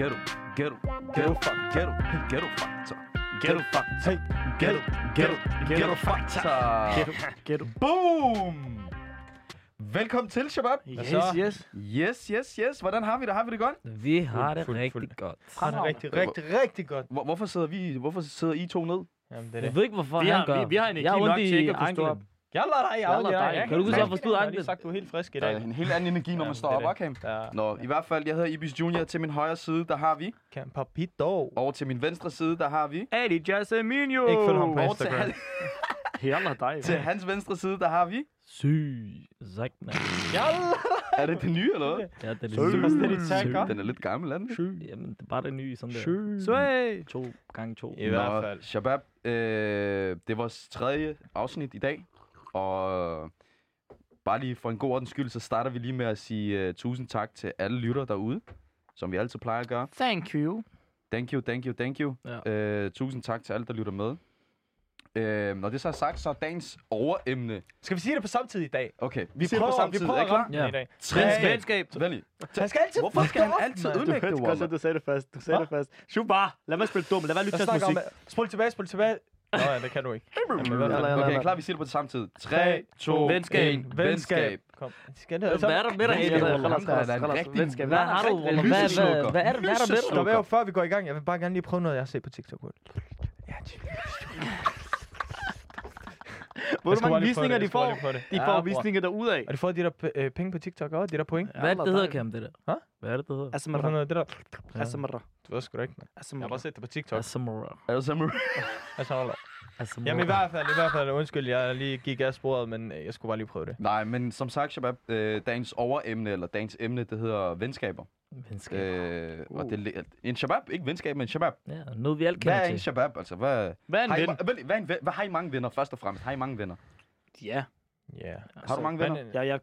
Ghetto Factor. Boom! Velkommen til, Shabab. Yes. Hvordan har vi det? Har vi det godt? Vi har det rigtig godt. Har det rigtig godt. Hvorfor sidder I to ned? Jeg ved ikke, hvorfor han gør. Vi har energi nok tjekket på stå op. Jalla dig. Kan du huske, at jeg har forstået anklen? Jeg har sagt, du er helt frisk i dag. Der er en helt anden energi, når man står op, okay? Nå, i hvert fald, jeg hedder Ibis Junior. Til min højre side, der har vi... Campapito. Og til min venstre side, der har vi... Ali Jassem. Ikke følg ham på Instagram. Jalla dig. Til hans venstre side, der har vi... Zacknack. Er det det nye, eller hvad? Ja, det er det nye. Den er lidt gammel, er den? Jamen, det er bare det nye, sådan der. Søj! 2x2. I hvert fald. Shabab, det er vores tredje afsnit i dag. Og bare lige for en god ordens skyld, så starter vi lige med at sige tusind tak til alle lyttere derude, som vi altid plejer at gøre. Thank you. Ja. Tusind tak til alle, der lytter med. Når det så er sagt, så er dagens overemne. Skal vi sige det på samtidig i dag? Okay, vi prøver på samtidig. Er I klar? Ja. I dag. Venskab. Vældig. Hvorfor skal han altid udlægge det, Wallah? Du sagde det først. Shub bare. Lad mig spille dum. Lad være lytte til musik. Spol tilbage. Nå ja, det kan du ikke. Okay, klar, vi siger det på det samtidig. 3, 2, 1. Venskab. Kom. Hvad er der med dig? Hvad har du? Hvad er der med dig? Stop af, før vi går i gang. Jeg vil bare gerne lige prøve noget, jeg har set på TikTok. Hvor mange visninger de får? De får visninger derudaf. Og de får de der penge på TikTok også, de der point. Hvad er det, det hedder, Cam, det der? Hvad er det, det hedder? Asmara. Du ved sgu da ikke, man. Jeg har bare set det på TikTok. Asmara. Jamen i hvert fald, undskyld, jeg lige gik af sporet, men jeg skulle bare lige prøve det. Nej, men som sagt, Shabab, dagens overemne, eller dagens emne, det hedder venskaber. Og det er en shabab, ikke venskab, men shabab. Ja, noget vi alt kender til. Hvad er en shabab, altså? Hvad har I mange venner, først og fremmest? Har I mange venner? Ja. Har du mange venner? Ja.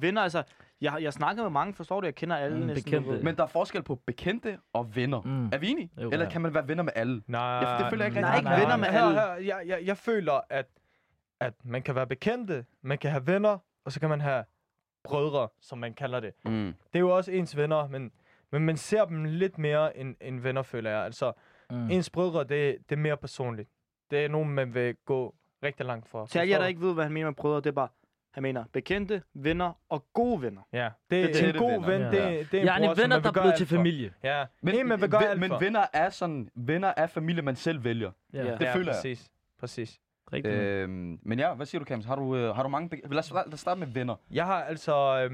Venner, altså. Jeg snakker med mange, forstår du? Jeg kender alle næsten. Bekendte. Men der er forskel på bekendte og venner. Er vi enige? Jo, eller kan man være venner med alle? Nej. Det føler jeg ikke rigtigt. Nej, ikke venner med alle. Jeg føler, at man kan være bekendte, man kan have venner, og så kan man have... brødre, som man kalder det. Det er jo også ens venner, men man ser dem lidt mere end venner, føler jeg. Altså, ens brødre, det er mere personligt. Det er nogen, man vil gå rigtig langt for. Så jeg der ikke ved, hvad han mener med brødre, det er bare, han mener bekendte, venner og gode venner. Ja, det er en god ven, det er en bror, venner, som man vil gøre til familie. Ja, man vil gøre alt for. Men venner er familie, man selv vælger. Ja. Det føler jeg. Præcis. Men ja, hvad siger du, Kams? Har du mange... Lad os starte med venner. Jeg har altså...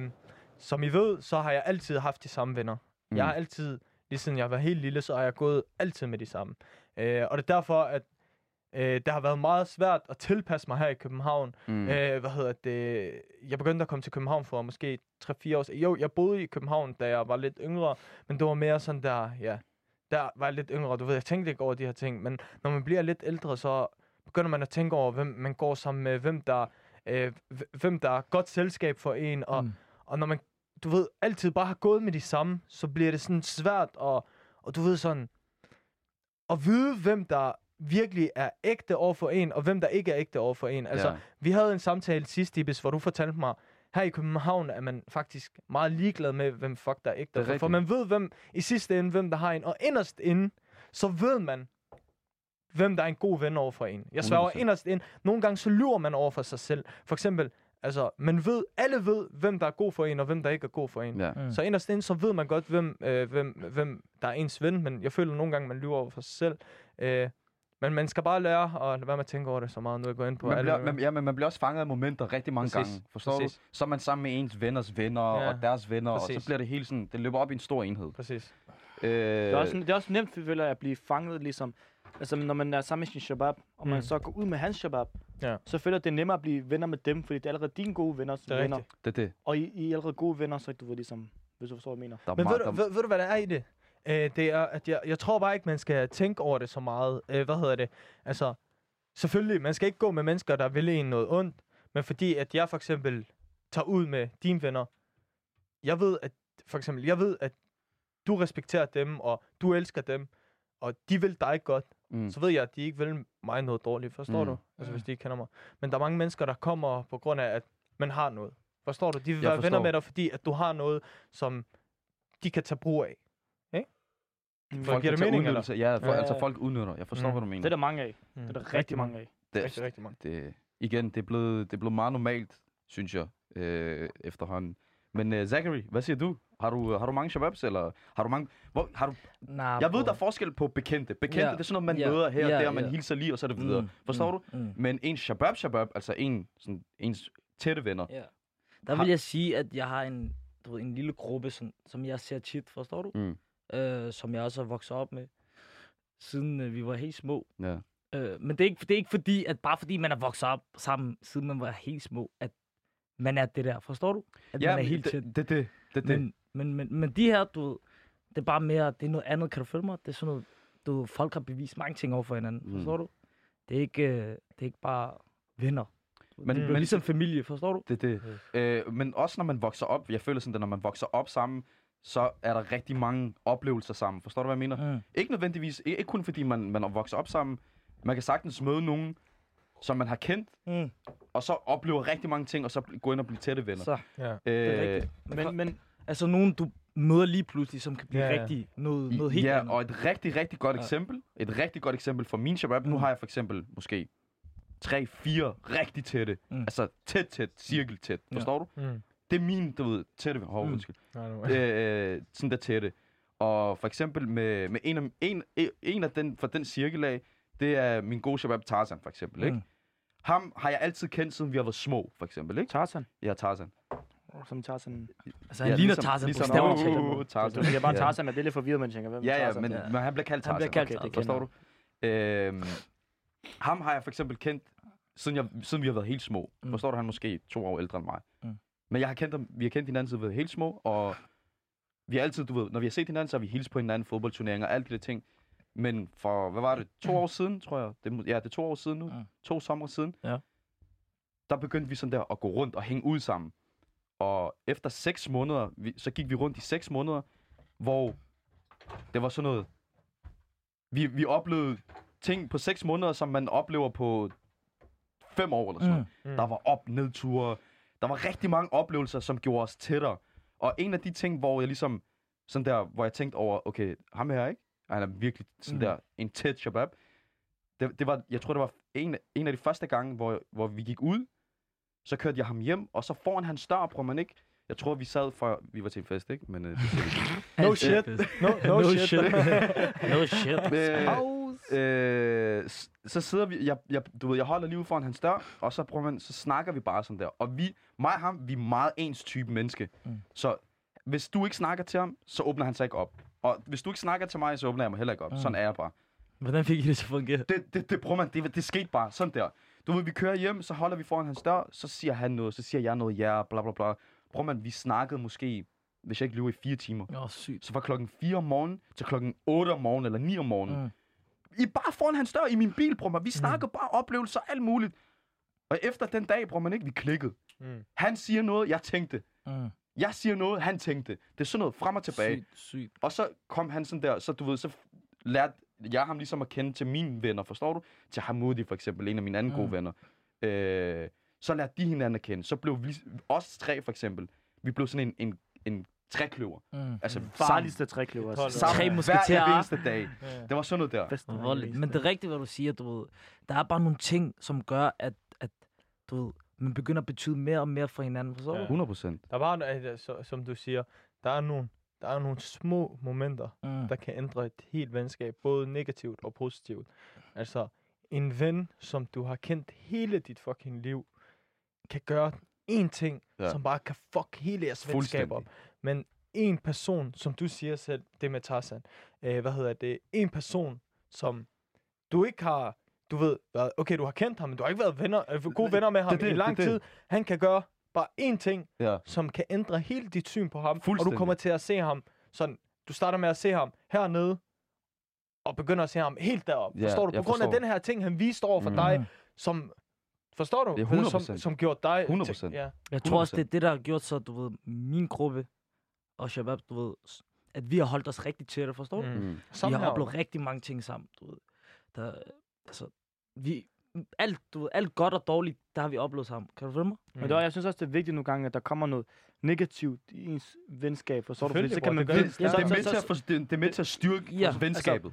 som I ved, så har jeg altid haft de samme venner. Jeg har altid... Lige siden jeg var helt lille, så har jeg gået altid med de samme. Og det er derfor, at det har været meget svært at tilpasse mig her i København. Jeg begyndte at komme til København for måske 3-4 år siden. Jo, jeg boede i København, da jeg var lidt yngre. Men det var mere sådan der... Ja, der var jeg lidt yngre. Du ved, jeg tænkte ikke over de her ting. Men når man bliver lidt ældre, så... begynder man at tænke over, hvem man går sammen med, hvem der er godt selskab for en, og når man, du ved, altid bare har gået med de samme, så bliver det sådan svært og du ved sådan, at vide, hvem der virkelig er ægte over for en, og hvem der ikke er ægte over for en. Altså, vi havde en samtale sidst, Ibis, hvor du fortalte mig, her i København er man faktisk meget ligeglad med, hvem fuck der er ægte. For man ved, hvem der har en, og inderst inde, så ved man, hvem der er en god ven over for en. Jeg sværger inderst ind. Nogle gange så lyver man over for sig selv. For eksempel, altså, alle ved, hvem der er god for en, og hvem der ikke er god for en. Ja. Så inderst ind, så ved man godt, hvem der er ens ven, men jeg føler nogle gange, man lyver over for sig selv. Men man skal bare lære at lade være med at tænke over det så meget, nu jeg går ind på man bliver også fanget af momenter rigtig mange gange, forstår du? Så er man sammen med ens venners venner, og deres venner, og så bliver det hele sådan, det løber op i en stor enhed. Præcis. Det er også nemt, føler jeg, at blive fanget ligesom. Altså, når man er sammen med sin shabab, og man så går ud med hans shabab, så føler det nemmere at blive venner med dem, fordi det er allerede dine gode venner. Det er det. Og I er allerede gode venner, så du ved ligesom, hvis du forstår, hvad jeg mener. Men ved du, hvad der er i det? Det er, at jeg tror bare ikke, man skal tænke over det så meget. Altså, selvfølgelig, man skal ikke gå med mennesker, der vil en noget ondt, men fordi, at jeg for eksempel tager ud med dine venner, jeg ved, at du respekterer dem, og du elsker dem, og de vil dig godt, så ved jeg, at de ikke vil mig noget dårligt, forstår du? Altså, hvis de ikke kender mig. Men der er mange mennesker, der kommer på grund af, at man har noget. Forstår du? De vil være venner med dig, fordi at du har noget, som de kan tage brug af. Ikke? Folk giver det mening, eller? Ja, for, altså folk udnytter. Jeg forstår, hvad du mener. Det er der mange af. Det er der rigtig mange af. Rigtig mange. Det, igen, det er blevet meget normalt, synes jeg, efterhånden. Men Zachary, hvad siger du? Har du mange shababs, eller har du mange... Hvor, har du... Nah, jeg ved, der er forskel på bekendte. Bekendte, det er sådan noget, man møder her og der, man hilser lige, og så er det videre. Forstår du? Men en shabab, altså ens tætte venner. Yeah. Der vil jeg sige, at jeg har en lille gruppe, som jeg ser tit, forstår du? Som jeg også har vokset op med, siden vi var helt små. Yeah. Men det er ikke fordi, at bare fordi man har vokset op sammen, siden man var helt små, at man er det der, forstår du? At man er helt tæt. Det. Men de her, det er bare mere, det er noget andet, kan du følge mig? Det er sådan noget, folk har bevist mange ting over for hinanden, forstår du? Det er ikke bare venner. Men ligesom familie, forstår du? Det. Men også når man vokser op, jeg føler sådan, at når man vokser op sammen, så er der rigtig mange oplevelser sammen. Forstår du, hvad jeg mener? Ikke nødvendigvis, ikke kun fordi man vokser op sammen. Man kan sagtens møde nogen, som man har kendt, og så oplever rigtig mange ting, og så gå ind og blive tætte venner. Så, det er rigtigt. Men altså nogen, du møder lige pludselig, som kan blive rigtig noget helt andet. Ja, og et rigtig, rigtig godt eksempel. Et rigtig godt eksempel for min shabab. Nu har jeg for eksempel måske 3-4 rigtig tætte. Altså tæt, cirkeltæt. Forstår du? Det er min, du ved, tætte venner. Sådan der tætte. Og for eksempel med en af den, fra den cirkelag, det er min gode shabab Tarzan, for eksempel, ikke? Ham har jeg altid kendt, siden vi har været små, for eksempel, ikke? Tarzan? Ja, Tarzan. Som Tarzan... Altså, han ligner Tarzan på stavretæller. Tarzan. Det er bare Tarzan, men det er lidt forvirret, man tænker. Ja, men han bliver kaldt Tarzan. Okay, forstår du? Ham har jeg for eksempel kendt, siden vi har været helt små. Forstår du, han er måske 2 år ældre end mig. Men jeg har kendt ham, vi har kendt hinanden, siden vi har været helt små, og vi har altid, du ved, når vi har set hinanden, så har vi hilset på hinanden, fodboldturneringer og alt det der ting. Men for, hvad var det, 2 år siden, tror jeg? Det er 2 år siden nu. 2 somre siden. Ja. Der begyndte vi sådan der at gå rundt og hænge ud sammen. Og efter 6 måneder, så gik vi rundt i 6 måneder, hvor det var sådan noget... Vi oplevede ting på 6 måneder, som man oplever på 5 år eller sådan noget. Der var op-nedture. Der var rigtig mange oplevelser, som gjorde os tættere. Og en af de ting, hvor jeg ligesom... Sådan der, hvor jeg tænkte over, okay, ham her, ikke? Han er virkelig sådan der en tæt shabab. Jeg tror, det var en af de første gange, hvor vi gik ud. Så kørte jeg ham hjem, og så foran hans dør, prøver man ikke. Jeg tror, vi sad for... Vi var til en fest, ikke? Men, no shit! No shit! No shit! Så sidder vi... Jeg holder lige ud foran hans dør, og så, prøver man, så snakker vi bare sådan der. Og mig og ham, vi er meget ens type menneske. Så hvis du ikke snakker til ham, så åbner han sig ikke op. Og hvis du ikke snakker til mig, så åbner jeg mig heller ikke op. Sådan er jeg bare. Hvordan fik I det så fungeret? Det prøver man. Det skete bare. Sådan der. Du ved, vi kører hjem, så holder vi foran hans dør, så siger han noget, så siger jeg noget, ja, bla bla bla. Prøver man, vi snakkede måske, hvis jeg ikke lyver, i 4 timer. Åh, sygt. Så fra klokken 4 om morgenen til klokken 8 om morgenen, eller 9 om morgenen. I bare foran hans dør i min bil, prøver man. Vi snakkede bare oplevelser, alt muligt. Og efter den dag, prøver man ikke, vi klikkede. Han siger noget, jeg tænkte. Jeg siger noget, han tænkte. Det er sådan noget frem og tilbage. Sygt. Og så kom han sådan der, så du ved, så lærte jeg ham ligesom at kende til mine venner, forstår du? Til Hamudi for eksempel, en af mine andre gode venner. Så lærte de hinanden at kende. Så blev vi, os 3 for eksempel, vi blev sådan en trækløver. Altså farligste trækløver. Altså. 3 musketerer. Hver eneste dag. Det var sådan noget der. Men det er rigtigt, hvad du siger, du ved. Der er bare nogle ting, som gør, at du ved, man begynder at betyde mere og mere for hinanden, forstår du? 100%. Der var, som du siger, der er nogle små momenter, der kan ændre et helt venskab, både negativt og positivt. Altså, en ven, som du har kendt hele dit fucking liv, kan gøre én ting, som bare kan fuck hele jeres venskab op. Men en person, som du siger selv, det med Tarzan, en person, som du ikke har... Du ved, okay, du har kendt ham, men du har ikke været gode venner med ham i lang tid. Han kan gøre bare én ting, som kan ændre hele dit syn på ham. Og du kommer til at se ham sådan, du starter med at se ham hernede, og begynder at se ham helt deroppe. Forstår du? På grund af den her ting, han viste over for dig, som... Forstår du? Det er 100%. Som gjorde dig... 100%. Jeg tror også, det er det, der har gjort så, du ved, min gruppe og shabab, du ved, at vi har holdt os rigtig tætte, forstår du? Vi har oplevet rigtig mange ting sammen, du ved. Altså, vi, alt godt og dårligt, der har vi oplevet sammen. Kan du følge mig? Mm. Men det, jeg synes også, det er vigtigt nogle gange, at der kommer noget negativt i ens venskab. For så det kan man det er med til at styrke venskabet.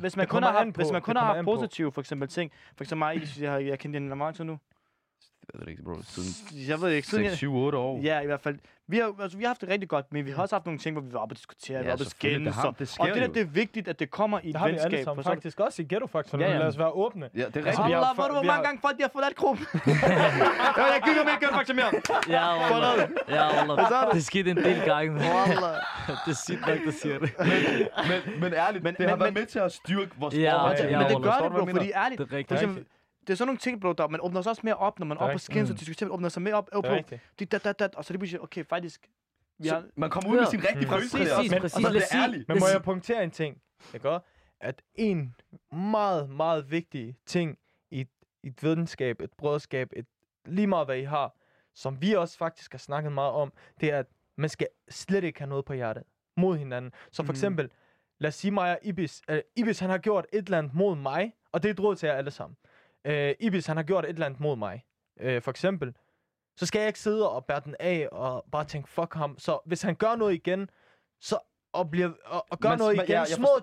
Hvis man kun har haft positive for eksempel ting. For eksempel mig, jeg kendte hende meget til nu. Jeg ved det ikke, bro. Siden 6-7-8 år. Ja, i hvert fald. Vi har haft det rigtig godt, men vi har også haft nogle ting, hvor vi var oppe og diskutere, vi var oppe og skændes. Og det er vigtigt, at det kommer i et venskab. Det har vi alle sammen. Faktisk også i Ghetto Factor. Ja. Lad os være åbne. Ja, det er rigtigt. Allah, hvor mange gange folk, de har forladt gruppen. Jeg gider mig ikke Ghetto Factor mere. Ja, Allah. Det skete en del gange. Det er sygt nok, der siger det. Men ærligt, det har været med til at styrke vores forhold. Men det gør det, bro, fordi ærligt. Det er sådan nogle ting, bro, der man åbner sig også mere op, når man op på skins, og diskuterer, åbner sig mere op, og så det bliver okay, faktisk. Man kommer ud med sin rigtige følelse. Præcis, det er ærligt. Men må jeg punktere en ting, at en meget, meget vigtig ting i et venskab, et brødskab, et lige meget hvad I har, som vi også faktisk har snakket meget om, det er, at man skal slet ikke have noget på hjertet mod hinanden. Så for eksempel, lad os sige mig og Ibis. Ibis, han har gjort et eller andet mod mig, og det er et råd til jer alle sammen. Ibis, han har gjort et eller andet mod mig, for eksempel, så skal jeg ikke sidde og bære den af og bare tænke, fuck ham. Så hvis han gør noget igen, små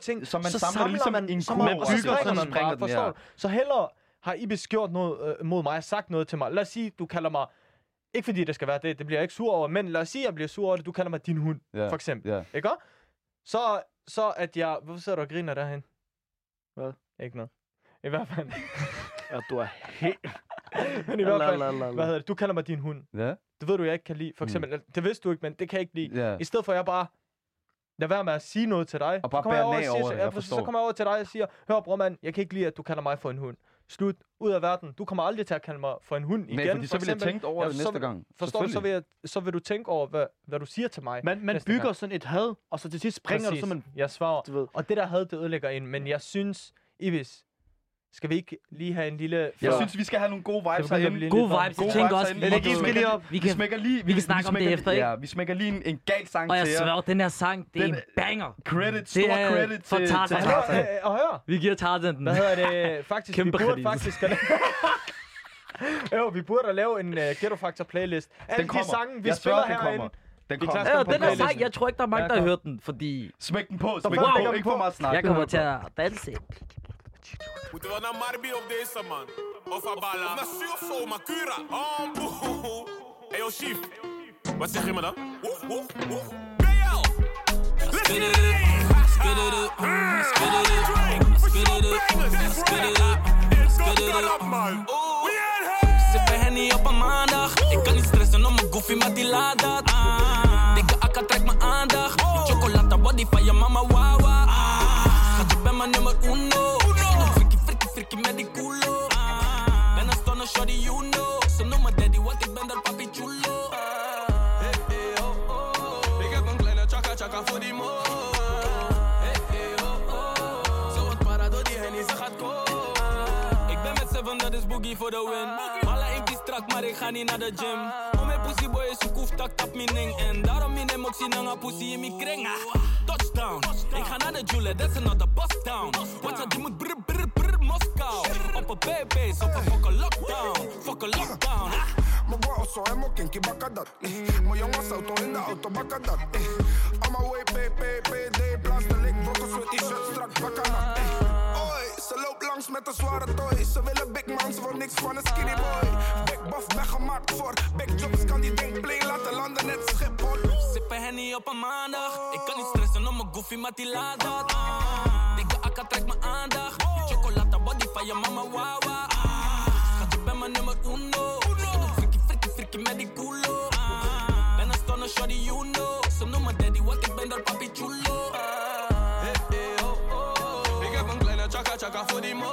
ting, så samler man en kurve, og så springer den, forstår du? Så hellere har Ibis gjort noget mod mig, sagt noget til mig. Lad os sige, du kalder mig, ikke fordi det skal være det bliver jeg ikke sur over, men lad os sige, jeg bliver sur over det, du kalder mig din hund, for eksempel, ikke? Så at jeg, hvorfor sidder du og griner derhen? Hvad? Ikke noget. I hvert fald. Ja, du er helt... Men i hvert fald, hvad hedder det? Du kalder mig din hund. Ja. Yeah. Det ved du, jeg ikke kan lide. For eksempel, det vidste du ikke, men det kan jeg ikke lide. Yeah. I stedet for, at jeg bare... Lad være med at sige noget til dig. Og bare bære ned over det, jeg forstår. Så kommer jeg over til dig og siger, hør bror mand, jeg kan ikke lide, at du kalder mig for en hund. Slut. Ud af verden. Du kommer aldrig til at kalde mig for en hund igen. Nej, fordi så vil jeg tænke over det næste gang. Forstår du? Så vil du tænke over, hvad du siger til mig. Man bygger sådan et had, og så til sidst springer du som en... Jeg svarer. Og det der had, det ødelægger en. Men jeg synes, Ibis... Skal vi ikke lige have en lille... Jeg synes, vi skal have nogle gode vibes herinde. Gode vibes, jeg tænker også. Vi kan snakke om det efter, ikke? Ja, vi smækker lige en gal sang til jer. Og jeg sværger, den her sang, det er en banger. Stor credit for Tarzan. Og hør! Vi giver Tarzan den. Hvad hedder det? Faktisk, vi burde faktisk... Vi burde lave en Ghetto Factor playlist. Alle de sange, vi spiller herinde. Den er sej. Jeg tror ikke, der er mange, der har hørt den, fordi... Smæk den på, smæk den på. Ikke for meget snak. Jeg kommer til at danse. Moeten we naar Marbi op deze man? Of Abala? Of Nasioso, Makura? Ambu! Hey, yo, Chief. Wat zeg je me dan? BL! Let's get it up! Spit it up! Spit it up! Spit it up! Spit it up! Spit it up! Oh, zit bij hen niet op een maandag. Ik kan niet stressen om mijn goofy, maar die laat dat. Dikke akka trekt mijn aandacht. Chocolata body van je mama, wawa. Gaat je bij mijn nummer uno. Frikkie met die culo. Ben een stunner, shawty, you know. Ze noemen daddy, want ik ben der papi chulo. Hey, hey, oh, oh. Ik heb een kleine chaka chaka voor die mo. Hey, hey, oh, oh. Zo wat parado die hennie, ze gaat ko. Ik ben met 7, dat is boogie for the win. Mala ik die strak, maar ik ga niet naar de gym. Om mijn pussy boy is zo koef, tak tap mijn ding. En daarom mijn neem ook zien hangen pussy in mijn kring. Touchdown, ik ga naar de jule, that's another bust down. Wat ze die moet brr brr brr. Moscow, op een baby's, op een fuck a lockdown. Mijn bro, zo helemaal kinky, bakka dat. Mijn jongens, auto in de auto, bakka dat. On my way, PPPD, blaas de lik, brokken, zo'n t-shirt, strak, bakka dat. Oi, ze loopt langs met een zware toy. Ze willen big man, ze wil niks van een skinny boy. Big buff, weggemaakt voor big jobs, kan die ding play laten landen, net Schiphol. Sippen Henny op een maandag. Ik kan niet stressen om mijn goofy, maar die laat dat. Dikke akka trekt mijn aandacht. Chocolata body van je mama, wawa. Gaat je bij mijn nummer uno. Frikkie, frikkie, frikkie met die culo. Ben een stunner, shawty, you know. Ze noemen daddy, want ik ben der papi chulo. Hey, hey, oh, oh. Ik heb een kleine chaka chaka voor die mo.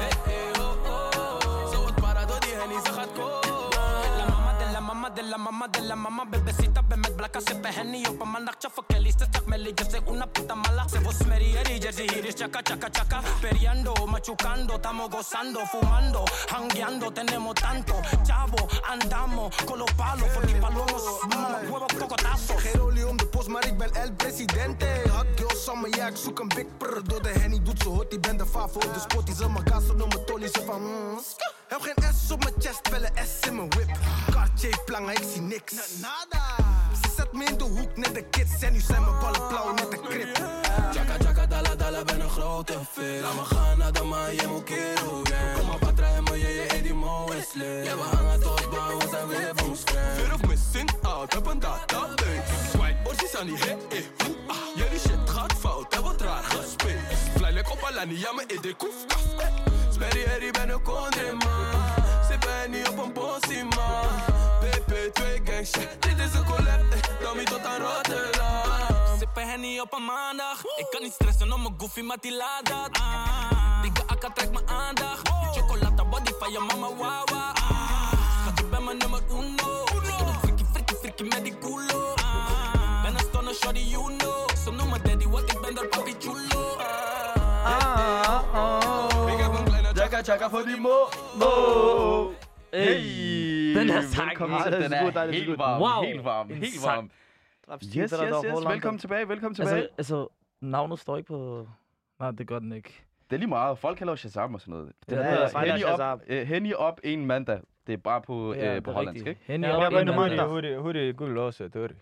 Hey, hey, oh, oh. Zo wordt parado die hennie, ze gaat ko. La mama de la mamá, bebecita ve met blakka se pehni yo pa mandak chafa ke liste tak me le jese una puta mala se vos meri eri jersey hiris chaca periando machucando estamos gozando fumando hangueando tenemos tanto chavo andamos con los palos por mi palomos huevos cocotazos Gerolium de post maar ik ben el presidente hak yo som ja ik zoek een big prr door de henny doet zo hot ik ben de favo de spot is in mijn gas no me tolly zo van heb geen S op mijn chest wel een S in mijn whip Cartier plangen ik zie niks nada zet me in de hoek net de kids en nu zijn mijn ballen blauw net de krip Chaka chaka dala dala ben een grote veer laat me gaan naar de maan je moet keren kom maar patra en me je je die moe is leer ja we hangen tot baan we zijn weer van ons vreemd ver of missing out heb een data denk swipe orties aan die hoe jullie shit gaat fout dat wordt raar gespeeld vlij lekker op alania me in de koef Sperry herrie ben een kondre man ze ben niet op een bossie man P2 gang shit, dit is een collab, dan niet tot aan Rotterdam Ze pehen niet op een maandag, ik kan niet stressen om mijn goofy, maar die laat dat Dikke akka trekt mijn aandacht, die chocolata body van je mama wawa Schat je bij mijn nummer uno, ik doe frikkie met die culo Ben een stoner shorty you know, ze noemen daddy wat ik ben der papi chulo Ik heb een kleine chaka voor die mo Hey. Den her sang, den er helt varm, wow. Helt varm. Yes. Velkommen tilbage. Altså, navnet står ikke på... Nej, det gør den ikke. Det er lige meget. Folk kalder også Shazam og sådan noget. Ja. Henny op en mandag. Det er bare på, ja, på hollandsk, ikke? Henny op en mandag. Hoe det guld også, det var det.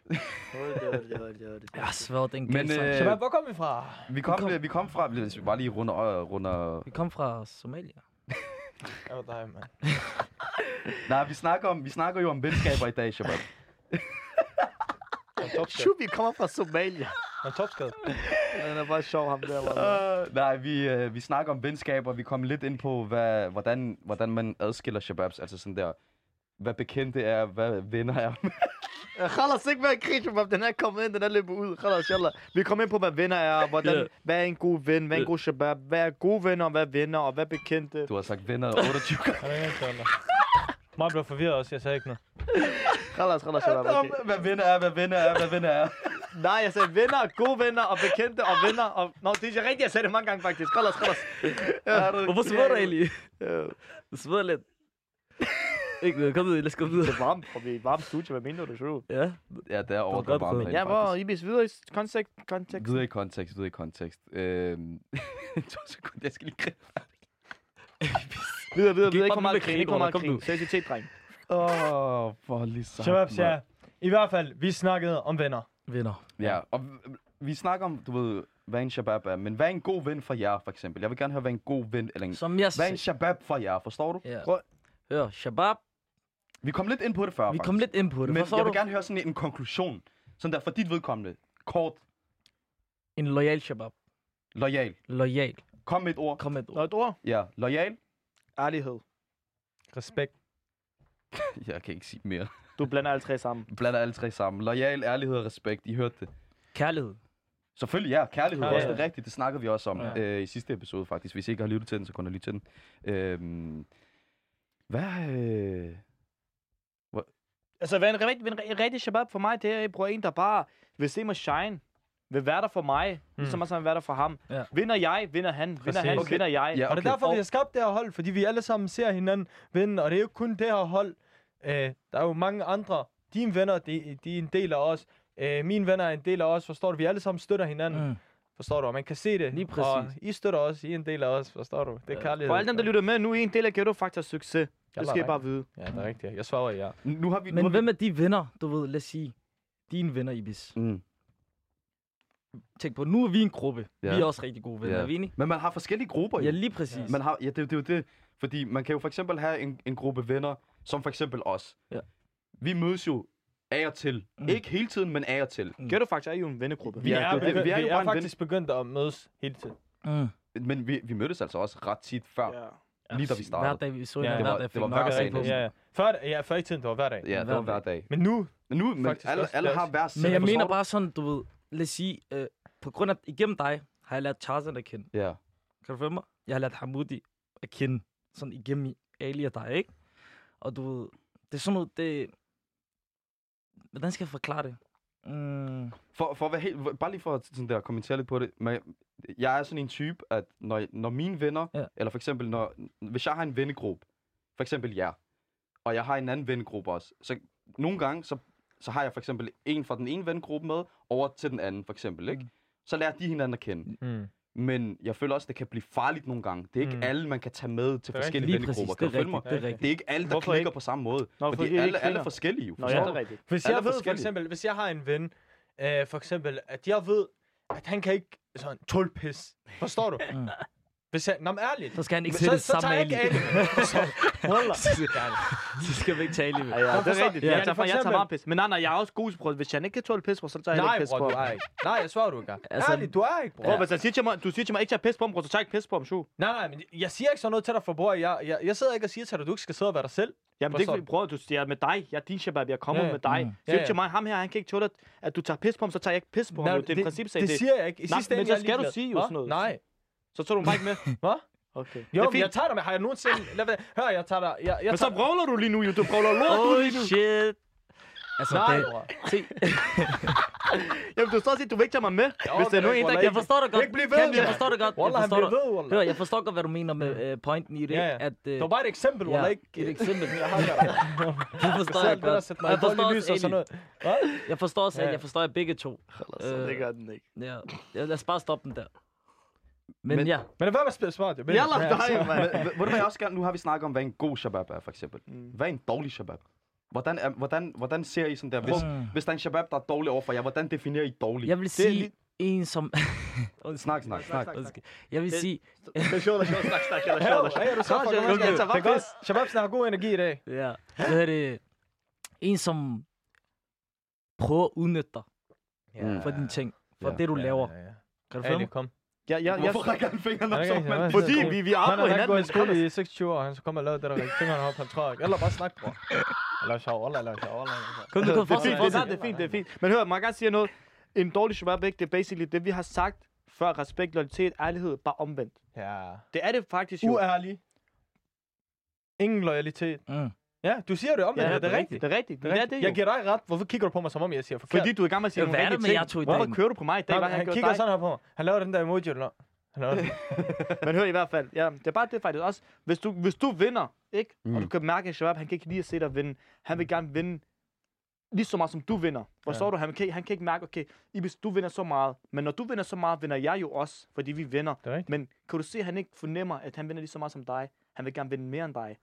Jeg har svært en gæld sang. Shabab, hvor kom vi fra? Vi kom fra... Hvis vi bare lige runder... Vi kom fra Somalia. Åh, dig, mand. Nej, vi snakker jo om venskaber i dag, Shabab. Shubi kommer fra Somalia. Han er topskade. Han er bare sjov, ham der. Nej, vi snakker om venskaber. Vi kommer lidt ind på, hvordan man adskiller Shababs. Altså sådan der, hvad bekendte er, hvad venner er. Khalas, ikke være i krig, Shabab. Den er kommet ind, den er løbet ud. Khalas, jalla. Vi kommer ind på, hvad venner er. Hvad er en god ven, hvad er en god Shabab. Hvad er gode venner, og hvad er venner, og hvad er bekendte. Du har sagt venner 28 gange. Mig blev forvirret også, jeg sagde ikke noget. Khalas, Shabab. Okay. Hvad venner er. Nej, jeg sagde venner, gode venner og bekendte og venner og... Nå, det er rigtigt, jeg sagde det mange gange faktisk. Khalas. Hvorfor sveder det egentlig? Du sveder lidt. Ikke, kom videre, lad os gå videre. Det er varmt, og vi er et varmt studie, hvad mener du, sjov? Ja, det er overdrevet varmt herinde, faktisk. Ja, hvor Ibis, videre i kontekst. Videre i kontekst. 2 sekunder, jeg skal lige grine. Videre, ikke for meget krig. Seriøsitet, dreng. Åh, for lige sagt. Shabab siger, i hvert fald, vi snakkede om venner. Ja, og vi snakker om, du ved... Hvad en Shabab er, men hvad en god ven for jer, for eksempel? Jeg vil gerne høre, hvad en god ven... Hvad en Shabab for jer, forstår du? Hør, Shabab. Vi kom lidt ind på det før, faktisk. Men jeg vil gerne høre sådan en konklusion. Sådan der, for dit vedkommende. Kort. En loyal Shabab. Loyal. Kom med et ord. Ja, loyal. Ærlighed. Respekt. Jeg kan ikke sige mere. Du blander alle tre sammen. Loyal, ærlighed og respekt. I hørte det. Kærlighed. Selvfølgelig, ja. Kærlighed også. Det er rigtigt. Det snakkede vi også om i sidste episode, faktisk. Hvis I ikke har lyttet til den, så kunne I lytte til den. Altså, hvad en rigtig Shabab for mig, det er, jeg bruger en, der bare vil se mig shine. Vil være der for mig, ligesom også vil være der for ham. Ja. Vinder jeg, vinder han, vinder jeg. Ja, okay. Og det er derfor, vi har skabt det her hold, fordi vi alle sammen ser hinanden vinde. Og det er jo ikke kun det her hold. Der er jo mange andre. Dine venner, de er en del af os. Mine venner er en del af os, forstår du? Vi alle sammen støtter hinanden. Forstår du? Man kan se det. Lige præcis. Og I støtter også. I er en del af os. Forstår du? Det er kærlighed. For alle dem, der lytter med nu, I er en del af Ghetto Factor succes. Det skal I bare vide. Ja, det er rigtigt. Jeg svarer ja. Men hvem er de venner, du ved? Lad os sige, dine venner, Ibis. Tænk på, nu er vi en gruppe. Ja. Vi er også rigtig gode venner. Ja. Er vi enige? Men man har forskellige grupper. Ja, lige præcis. Ja. Man har, det er jo det. Fordi man kan jo for eksempel have en gruppe venner, som for eksempel os. Ja. Vi mødes jo af og til. Ikke hele tiden, men af og til. Ghetto Factor er jo en vennegruppe. Vi er faktisk begyndt at mødes hele tiden. Men vi mødtes altså også ret tit før. Ja. Lige da vi startede. Hver dag, vi så hinanden. Det var hver dag. Ja. Før i tiden, det var hver dag. Ja, det var hver dag. Men nu men alle har hver sin. Men jeg mener bare sådan, du ved, lad os sige, på grund af, igennem dig, har jeg lært Tarzan at kende. Ja. Kan du følge mig? Jeg har lært Hamudi at kende. Sådan igennem Ali og dig, ikke? Og du ved, det er sådan noget, det... Hvordan skal jeg forklare det? For at være helt, bare lige for at sådan der, kommentere lidt på det. Men jeg er sådan en type, at når mine venner, ja. Eller for eksempel, hvis jeg har en vennegruppe, for eksempel jer, og jeg har en anden vennegruppe også, så nogle gange, så har jeg for eksempel en fra den ene vennegruppe med, over til den anden for eksempel, ikke? Mm. Så lærer de hinanden at kende. Mm. Men jeg føler også, at det kan blive farligt nogle gange. Det er ikke alle, man kan tage med til forskellige vennegrupper. Kan du følge mig? Det er ikke alle, der hvorfor klikker ikke? På samme måde. Nå, fordi alle er forskellige. Nå, ja, det er rigtigt. Hvis jeg ved for eksempel, hvis jeg har en ven, for eksempel, at jeg ved, at han kan ikke sådan tulpis. Forstår du? Mm. Hvis jeg, nå, men ærligt. Så skal han ikke sætte sammen med Ali. Så skal vi ikke tale med. Ja, det er rigtigt. Ja, derfor jeg tager bare pis. Men nej, jeg er også god til prøve. Hvis jeg ikke kan tåle pis, så tager jeg ikke pis på. Nej, jeg svarer du ikke. Ærligt, du er ikke, bror. Hvis jeg siger til mig, du siger til mig ikke tager pis på, bror, så tager jeg ikke pis på om sju. Nej, men jeg siger ikke sådan noget til dig for, bror. Jeg sidder ikke og siger til dig, du ikke skal sidde og være dig selv. Jamen det bror, du siger med dig. Jeg din shabab, jeg kommer med dig. Siger til mig ham her, han kan ikke tåle at du tager pis på, så tager jeg ikke pis på ham. Det er princippet det. Det siger jeg ikke. I sidste ende skal du sige sådan noget. Nej. Så tog du mig ikke med. Hvad? Okay. Jo, jeg tager dig med. Har jeg nogensinde... Hør, jeg tager dig... Men så brøvler du lige nu, jo. Du brøvler lort lige nu. Shit. Altså, nej, bror. Se. Jamen, du står og siger, du vil ikke tage mig med. Hvis det er nogen en, der kan... Jeg forstår dig godt. Ikke blive ved. Jeg forstår dig godt. Wallah, han bliver ved, wallah. Hør, jeg forstår godt, hvad du mener med pointen i det. At, det var bare et eksempel, wallah. Ja, ikke et eksempel. Du forstår jeg godt. Jeg forstår også, at jeg forstår jer begge to. Det gør den ikke. Lad os bare stoppe den der. Men ja. Men hvad med smart? Jeg lader dig, også gerne. Nu har vi snakket om, hvad en god shabab er, for eksempel. Hvad er en dårlig shabab? Hvordan ser I sådan der? Hvis der er en shabab, der er dårlig overfor jer, hvordan definerer I dårlig? Jeg vil sige en, som... Snak. Jeg vil sige... Det er sjovt, snak. Shabab snakker god energi i dag. Ja. Hvad er det? En, som prøver at udnytte dig for dine ting. For det, du laver. Kan du følge mig? Hvorfor rækker han fingrene op som mand? Fordi vi arbejder hinanden. Han har gået i skole i 26 år, og han skal komme og lave det, der rækker fingrene op. Han tror ikke. Eller bare snak, bror. Det er fint. Men hør, man kan sige noget. En dårlig shabab, det er basically det, vi har sagt før. Respekt, loyalitet, ærlighed, bare omvendt. Det er det faktisk jo. Uærlig. Ingen loyalitet. Ja, du siger det omvendt. Ja, det er rigtigt. Jeg giver dig ret. Hvorfor kigger du på mig, som om jeg siger forkert? Fordi du er i gang med at sige nogle rigtige ting. Hvorfor kører du på mig i dag? Han kigger sådan her på mig. Han laver den der emoji eller noget. Men hør i hvert fald. Ja, det er bare det faktisk også. Hvis du vinder, ikke? Og du kan mærke, at Shabab, han kan ikke lide at se dig vinde. Han vil gerne vinde lige så meget, som du vinder. Forstår du? Han kan ikke mærke, okay, Ibis, du vinder så meget. Men når du vinder så meget, vinder jeg jo også, fordi vi vinder. Men kan du se, at han ikke fornemmer, at han vinder lige så meget som dig? Han vil gerne vinde mere end dig.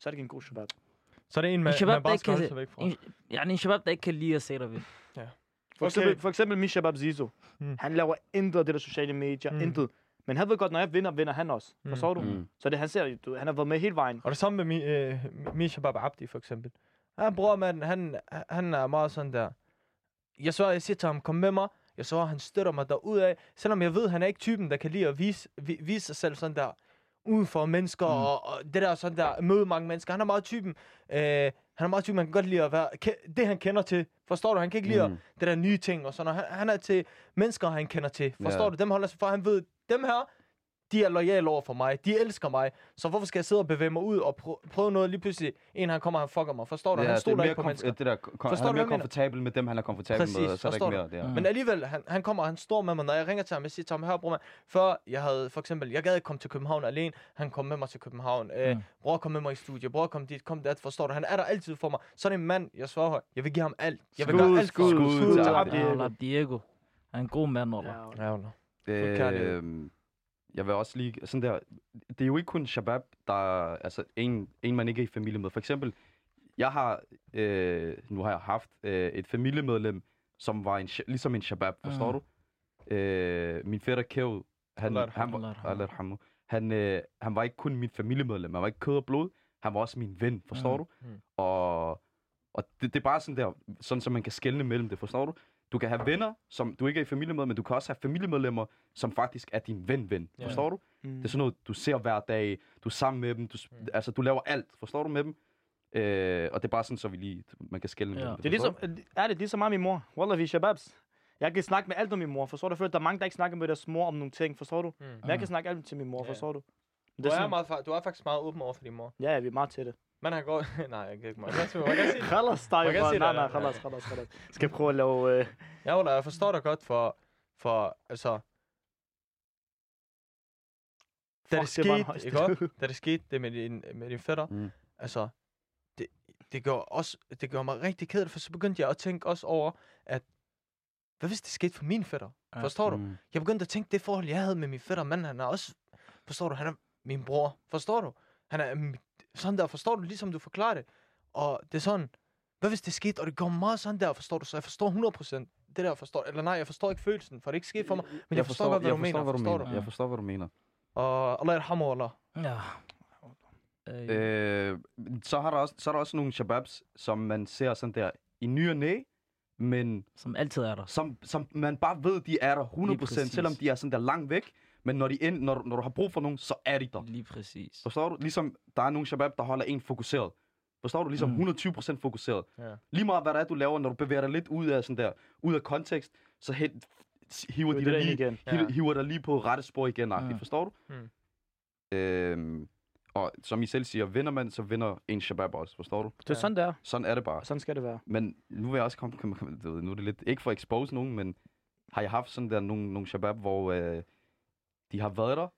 Så er det ikke en god shabab. Så er det en, man bare skal holde sig væk fra. En shabab, der ikke kan lide at se dig ved. Ja. For eksempel min shabab Zizo. Han laver intet af det der sociale medier. Intet. Men han ved godt, når jeg vinder han også. Forstår du? Så det, han ser, han har været med hele vejen. Og det samme med min shabab Abdi, for eksempel. Han bror, mand, han er meget sådan der. Jeg siger til ham, kom med mig. Jeg svarer, han støtter mig derudad. Selvom jeg ved, han er ikke typen, der kan lide at vise sig selv sådan der. Uden for mennesker, og det der sådan der, møde mange mennesker. Han er meget typen, man kan godt lide at være, det han kender til, forstår du? Han kan ikke lide det der nye ting og sådan noget. Han er til mennesker, han kender til, forstår du? Dem holder sig for, han ved, dem her, de er lojale over for mig, de elsker mig, så hvorfor skal jeg sidde og bevæge mig ud og prøve noget lige pludselig, en han kommer og fucker mig, forstår du? Han stoler ikke på mennesker. Det der, forstår han er mere komfortabel med dem, han er komfortabel præcis, med, og så er der ikke mere der. Men alligevel, han kommer og han står med mig, når jeg ringer til ham, jeg siger til ham, hør bror, før jeg havde, for eksempel, jeg gad ikke komme til København alene, han kom med mig til København, bror kom med mig i studiet, bror kom dit, kom det, forstår du? Han er der altid for mig, sådan en mand, jeg svarer højt, jeg vil give ham alt, jeg vil gøre alt for Diego. Han er en god mand, eller? Jeg vil også lige sådan der, det er jo ikke kun shabab, der altså en man ikke er i familie med. For eksempel, jeg har nu har jeg haft et familiemedlem, som var ligesom en shabab, forstår du? Min fætter Kev, han var ikke kun mit familiemedlem, han var ikke kød og blod, han var også min ven, forstår du? Og det er bare sådan der, sådan som man kan skelne mellem det, forstår du? Du kan have venner, som du ikke er i familie med, men du kan også have familiemedlemmer, som faktisk er din ven-ven. Forstår du? Det er sådan noget, du ser hver dag, du er sammen med dem, altså du laver alt, forstår du, med dem? Og det er bare sådan, så vi lige, man kan skille dem. Det er ligesom, ligesom mig min mor. Wallah, vi shababs. Jeg kan snakke med alt om min mor, forstår du? For der er mange, der ikke snakker med deres mor om nogle ting, forstår du? Men jeg kan snakke alt til min mor, forstår du? Du er faktisk meget åben over for din mor. Ja, vi er meget til det. منها قول لا جيك ما خلاص طيب انا خلاص خلاص خلاص سكيب قول لو يا والله في اشتراكات ف صار Teraskete det med din fætter, altså, det gør mig rigtig kedeligt, for så begyndte jeg at tænke også over, at hvad hvis det skete for min fætter? Forstår du? Jeg begyndte at tænke det forhold, jeg havde med min fætter, mand, han er også, forstår du, han er min bror, forstår du? Han er sådan der, forstår du, ligesom du forklarer det, og det er sådan, hvad hvis det skete, og det går meget sådan der, forstår du, så jeg forstår 100%. Det der forstår, eller nej, jeg forstår ikke følelsen, for det ikke skete for mig, men jeg forstår godt, hvad du mener, forstår du? Jeg forstår, hvad du mener. Allah irhamu Allah. Ja. Så er der også nogle shababs, som man ser sådan der i ny og næ, men som altid er der. Som man bare ved, de er der 100%, selvom de er sådan der langt væk. Men når du har brug for nogen, så er de der. Lige præcis. Forstår du? Ligesom der er nogle shabab, der holder en fokuseret. Forstår du? Ligesom 120% fokuseret. Yeah. Lige meget hvad der er, du laver, når du bevæger dig lidt ud af kontekst, så hiver dig lige på rette spor igen, forstår du? Og som I selv siger, vinder en shabab også, forstår du? Det er sådan der. Sådan er det bare. Sådan skal det være. Men nu vil jeg også nu er det lidt, ikke for at expose nogen, men har jeg haft sådan der nogle shabab, hvor de har været der,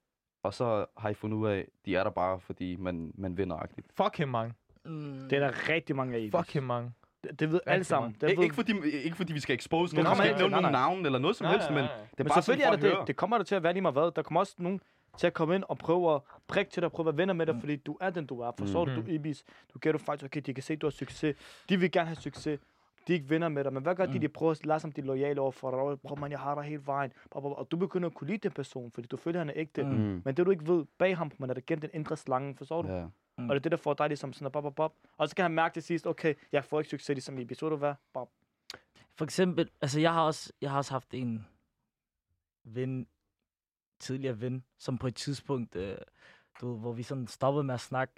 og så har I fundet ud af, de er der bare, fordi man vinder-agtigt. Fucking mange. Det er der rigtig mange af. Fucking mange. Det ved alle sammen. Ikke fordi vi skal expose nogen, vi skal ikke nævne nogen navn eller noget som helst, men det er bare selvfølgelig sådan, at det kommer der til at være lige meget hvad. Der kommer også nogen til at komme ind og prøve at prikke til dig, prøve at være venner med dig, fordi du er den, du er. Forstår du Ibis, du Ghetto Factor, okay, de kan se, du har succes, de vil gerne have succes, de er ikke venner med dig, men hvad gør de prøver at lade som de er lojale overfor dig, prøv man, jeg har dig hele vejen, og du begynder at kunne lide den person, fordi du føler, han er ægte, men det du ikke ved bag ham, man er der gennem den indre slange, forstår du? Og det er det, der får dig ligesom sådan der, og så kan han mærke til sidst, okay, jeg får ikke succes ligesom Ibis, ved du hvad? Bop. For eksempel, altså jeg har også haft en tidligere ven, som på et tidspunkt, hvor vi sådan stoppede med at snakke,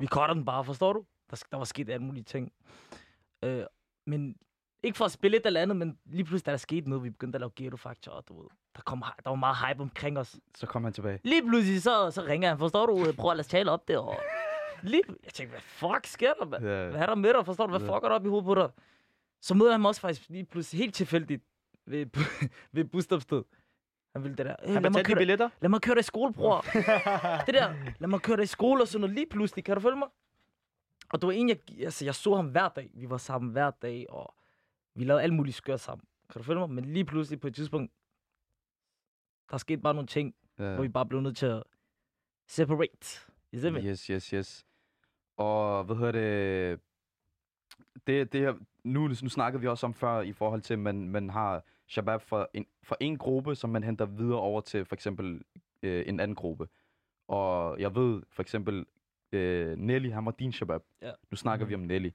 vi cutter den bare, forstår du? Der var sket alle mulige ting. Men ikke for at spille et eller andet, men lige pludselig, da der skete noget, vi begyndte at lave Ghetto Factor, og du ved, der var meget hype omkring os. Så kom han tilbage. Lige pludselig, så ringer han, forstår du? Prøv at lade os tale op der, og jeg tænkte, hvad fuck sker der, mand? Yeah. Hvad er der med dig, forstår du? Hvad fucker der op i hovedet på dig? Så møder han mig også faktisk lige pludselig helt tilfældigt ved busstopsted. Han ville det der. Han betalte de billetter? Lad mig køre dig i skole, bror. Det der, lad mig køre dig i skole og sådan noget. Lige pludselig, kan du følge mig? Og det var en, jeg så ham hver dag. Vi var sammen hver dag, og vi lavede alle mulige skør sammen. Kan du følge mig? Men lige pludselig på et tidspunkt, der skete bare nogle ting, hvor vi bare blev nødt til at separate. I stedet yes. Og hvad hedder det? Det her, nu snakkede vi også om før i forhold til, at man har shabab fra en gruppe, som man henter videre over til for eksempel en anden gruppe. Og jeg ved for eksempel, Nelly, han var din shabab. Yeah. Nu snakker vi om Nelly.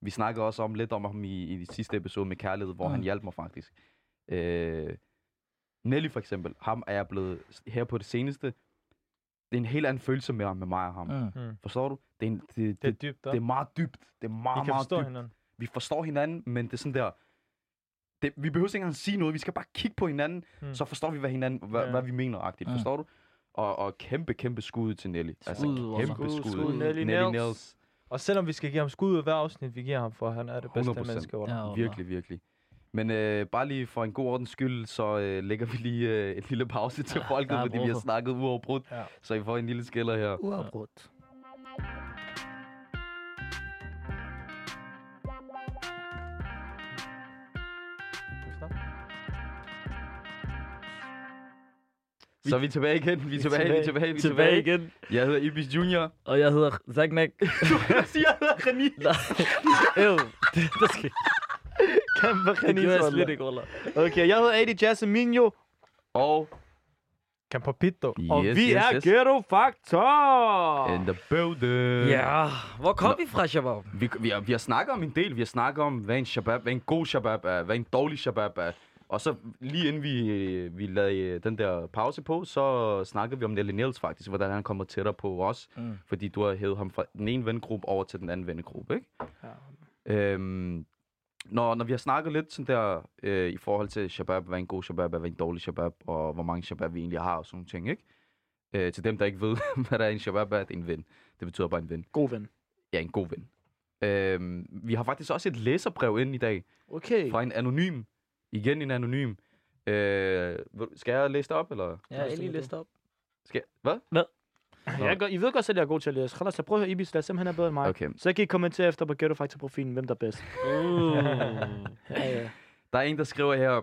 Vi snakkede også lidt om ham i sidste episode med kærlighed, hvor han hjalp mig faktisk. Nelly for eksempel, ham er jeg blevet her på det seneste. Det er en helt anden følelse med mig og ham. Forstår du? Det er meget dybt. Det er meget dybt. Hinanden. Vi forstår hinanden, men det er sådan der. Vi behøver ikke engang sige noget. Vi skal bare kigge på hinanden, så forstår vi hvad vi mener agtigt. Forstår du? Og kæmpe skud til Nelly. Skud. Nelly Niels. Og selvom vi skal give ham skud i hver afsnit, vi giver ham, for han er det bedste menneske over. Virkelig, virkelig. Men bare lige for en god ordens skyld, så lægger vi lige en lille pause til folket, fordi vi har snakket uafbrudt. Ja. Så I får en lille skiller her. Uafbrudt. Så er vi tilbage igen. Vi er tilbage igen. Jeg hedder Ibis Junior. Og jeg hedder Zacknack. Du siger, jeg hedder René. Nej. Det skal kæmpe René. Det er slet ikke, Ola. Okay, jeg hedder Ali Jassem og Campapito. Og vi er Ghetto Factor. In the building. Ja, hvor kom vi fra, shabab? Vi har snakket om en del. Vi har snakket om, hvad en shabab, hvad en god shabab er, hvad en dårlig shabab er. Og så lige inden vi lavede den der pause på, så snakkede vi om Nelly Niels faktisk, hvordan han kommer tættere på os. Fordi du har hævet ham fra den ene vennegruppe over til den anden vennegruppe, ikke? Ja. Når vi har snakket lidt sådan der i forhold til shabab, hvad en god shabab er, hvad en dårlig shabab, og hvor mange shabab vi egentlig har og sådan nogle ting, ikke? Til dem, der ikke ved, hvad der er en shabab, er en ven. Det betyder bare en ven. God ven. Ja, en god ven. Vi har faktisk også et læserbrev ind i dag. Okay. Fra en anonym. Igen en anonym. Skal jeg læse det op, eller? Ja, jeg lige læse det op. Skal jeg? Hvad? Jeg I ved godt selv, at jeg er god til at læse. Lad os prøve at høre Ibis, der simpelthen er bedre end mig. Okay. Så jeg kan I kommentere efter på Ghetto Factor-profilen, hvem der er bedst. Ja. Der er en, der skriver her.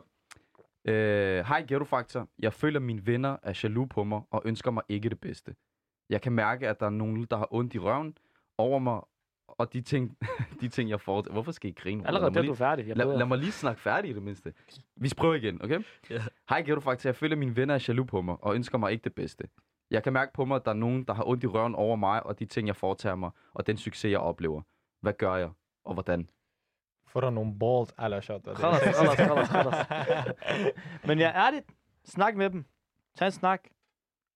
Hej Ghetto Factor. Jeg føler, mine venner er jaloux på mig og ønsker mig ikke det bedste. Jeg kan mærke, at der er nogen, der har ondt i røven over mig, og de ting jeg foretager. Hvorfor skal I grine? Allerede der er du færdig. Lad mig lige snakke færdig i det mindste. Vi prøver igen, okay? Yeah. Hej Ghetto Factor. Jeg føler, mine venner er jaloux på mig og ønsker mig ikke det bedste. Jeg kan mærke på mig, at der er nogen, der har ondt i røven over mig, og de ting, jeg foretager mig, og den succes, jeg oplever. Hvad gør jeg, og hvordan? Får der nogle balls, eller shot? Khalas. Men jeg er ærligt. Snak med dem. Tag en snak.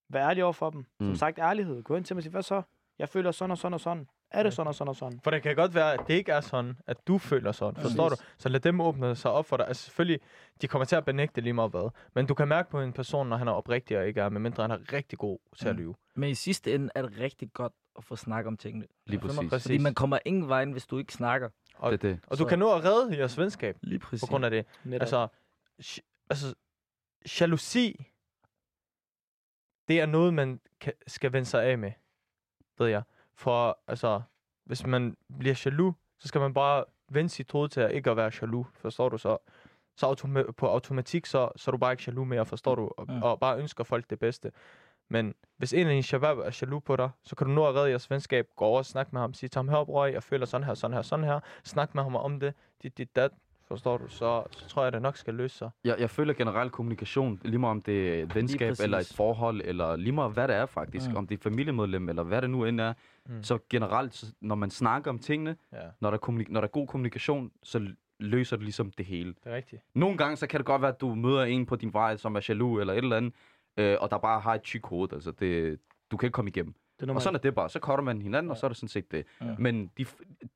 Vær ærlig over for dem. Som sagt, ærlighed. Gå ind til mig og sige, hvad så? Jeg føler sådan og sådan og sådan. Er det sådan og sådan og sådan? For det kan godt være, at det ikke er sådan, at du føler sådan. Forstår du? Så lad dem åbne sig op for dig. Altså selvfølgelig, de kommer til at benægte lige meget hvad. Men du kan mærke på en person, når han er oprigtig og ikke er, medmindre han er rigtig god til at lyve. Men i sidste ende er det rigtig godt at få snak om tingene. Lige præcis. Fordi man kommer ingen vejen, hvis du ikke snakker. Og, det. Og du kan nå at redde jeres venskab. Lige præcis. På grund af det. Altså, jalousi, det er noget, man skal vende sig af med. Ved jeg. For altså, hvis man bliver jaloux, så skal man bare vende sit hoved til at ikke at være jaloux, forstår du så? På automatik, så er du bare ikke jaloux mere, forstår du? Og bare ønsker folk det bedste. Men hvis en af dine shabab er jaloux på dig, så kan du nå at redde jeres venskab, gå over og snakke med ham, sige til ham, her bror, jeg føler sådan her, snak med ham om det, dit dat, forstår du? Så tror jeg, det nok skal løse sig. Jeg føler generelt kommunikation, lige meget om det er et venskab eller et forhold, eller lige meget hvad det er faktisk, om det er familiemedlem eller hvad det nu end er, så generelt, når man snakker om tingene, når der er god kommunikation, så løser det ligesom det hele. Det er rigtigt. Nogle gange, så kan det godt være, at du møder en på din vej, som er jaloux eller et eller andet, og der bare har et tyk hoved, altså det, du kan ikke komme igennem. Og sådan er det bare, så cutter man hinanden, og så er det sådan set det. Ja. Men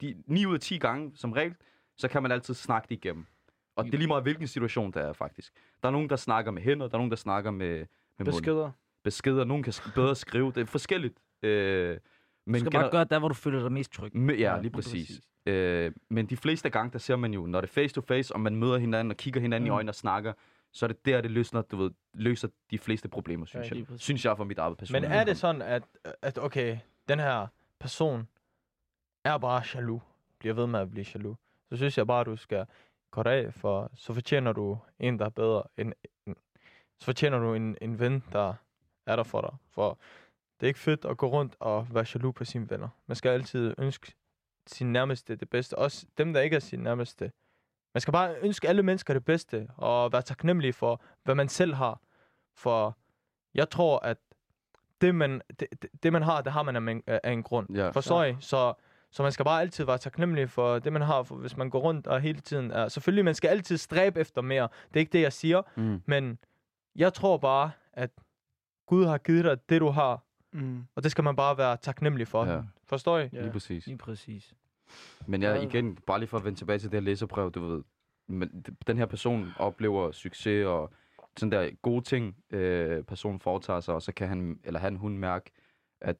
de 9 ud af 10 gange, som regel, så kan man altid snakke det igennem. Og det er lige meget, hvilken situation der er faktisk. Der er nogen, der snakker med hænder, der er nogen, der snakker med Beskeder, nogen kan bedre skrive, det er forskelligt. Men du skal bare gøre der, hvor du føler dig mest tryg. Ja, lige præcis. Men de fleste gange, der ser man jo, når det er face to face, og man møder hinanden og kigger hinanden i øjnene og snakker, så er det der, det løser de fleste problemer, synes jeg. Synes jeg for mit eget personligt. Men er det sådan, at okay, den her person er bare jaloux, bliver ved med at blive jaloux, så synes jeg bare, at du skal gå af, for så fortjener du en, der er bedre, så fortjener du en ven, der er der for dig. For det er ikke fedt at gå rundt og være jaloux på sine venner. Man skal altid ønske sin nærmeste det bedste, også dem, der ikke er sin nærmeste. Man skal bare ønske alle mennesker det bedste, og være taknemmelig for, hvad man selv har. For jeg tror, at det man har, det har man af en grund. Yeah. Forstår I? Så man skal bare altid være taknemmelig for det, man har, for hvis man går rundt og hele tiden er... Selvfølgelig, man skal altid stræbe efter mere. Det er ikke det, jeg siger. Men jeg tror bare, at Gud har givet dig det, du har. Og det skal man bare være taknemmelig for. Ja. Forstår I? Ja. Lige præcis. Men jeg igen, bare lige for at vende tilbage til det her læserbrev, du ved, men den her person oplever succes og sådan der gode ting, personen foretager sig, og så kan han, eller hun mærke, at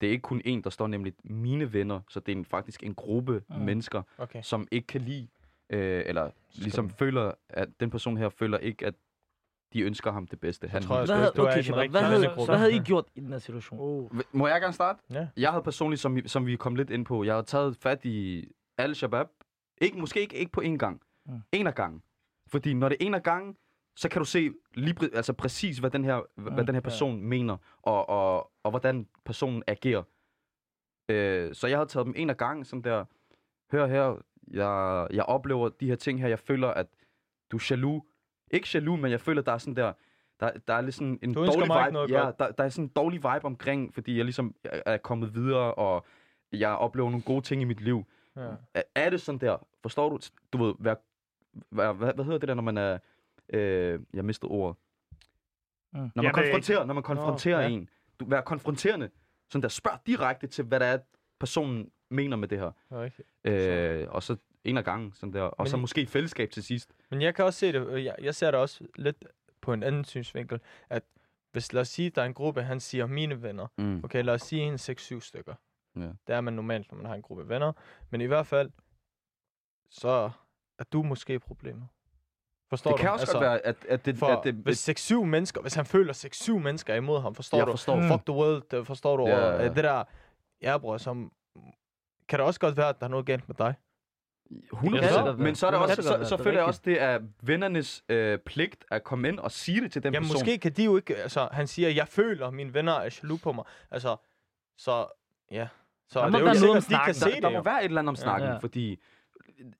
det er ikke kun en, der står nemlig mine venner, så det er faktisk en gruppe mennesker, som ikke kan lide, eller ligesom føler, at den person her føler ikke, at de ønsker ham det bedste. Hvad havde I gjort i den her situation? Må jeg gerne starte? Yeah. Jeg havde personligt, som vi kom lidt ind på, jeg havde taget fat i alle shabab. Måske ikke på én gang. En af gangen. Fordi når det er en af gangen, så kan du se altså præcis, hvad den her person mener, og hvordan personen agerer. Så jeg havde taget dem en af gangen, sådan der, hør her, jeg oplever de her ting her, jeg føler, at du er jaloux. Ikke jaloux, men jeg føler, der er sådan der er lidt sådan en dårlig vibe. Ja, der er sådan en dårlig vibe omkring, fordi jeg ligesom er kommet videre, og jeg oplever nogle gode ting i mit liv. Ja. Er det sådan der? Forstår du? Du ved, hvad hedder det der, når man er... jeg mistede ordet. Ja. Når man konfronterer en. Du vær konfronterende. Sådan der, spørg direkte til, hvad der er, personen mener med det her. Okay. Og så... En af gangen, sådan der. Og så måske fællesskab til sidst. Men jeg kan også se det, jeg ser det også lidt på en anden synsvinkel, at Hvis lad os sige, der er en gruppe, han siger mine venner. Mm. Okay, lad os sige en 6-7 stykker. Yeah. Det er man normalt, når man har en gruppe venner. Men i hvert fald, så er du måske problemet. Forstår det du? Kan også altså, godt være, at det... Hvis 6-7 mennesker, hvis han føler 6-7 mennesker imod ham, forstår du? Mm. Fuck the world, forstår du? Yeah. Og, det der, ja bror, som... Kan det også godt være, at der er noget galt med dig? 100%. Ja, men så er der også, så føler jeg også, det er vennernes pligt at komme ind og sige det til den person. Måske kan de jo ikke, altså han siger, jeg føler, mine venner er jaloux på mig. Altså, så, ja. Så der må det er jo ikke sikkert, de kan se det. Der må være et eller andet om snakken, fordi,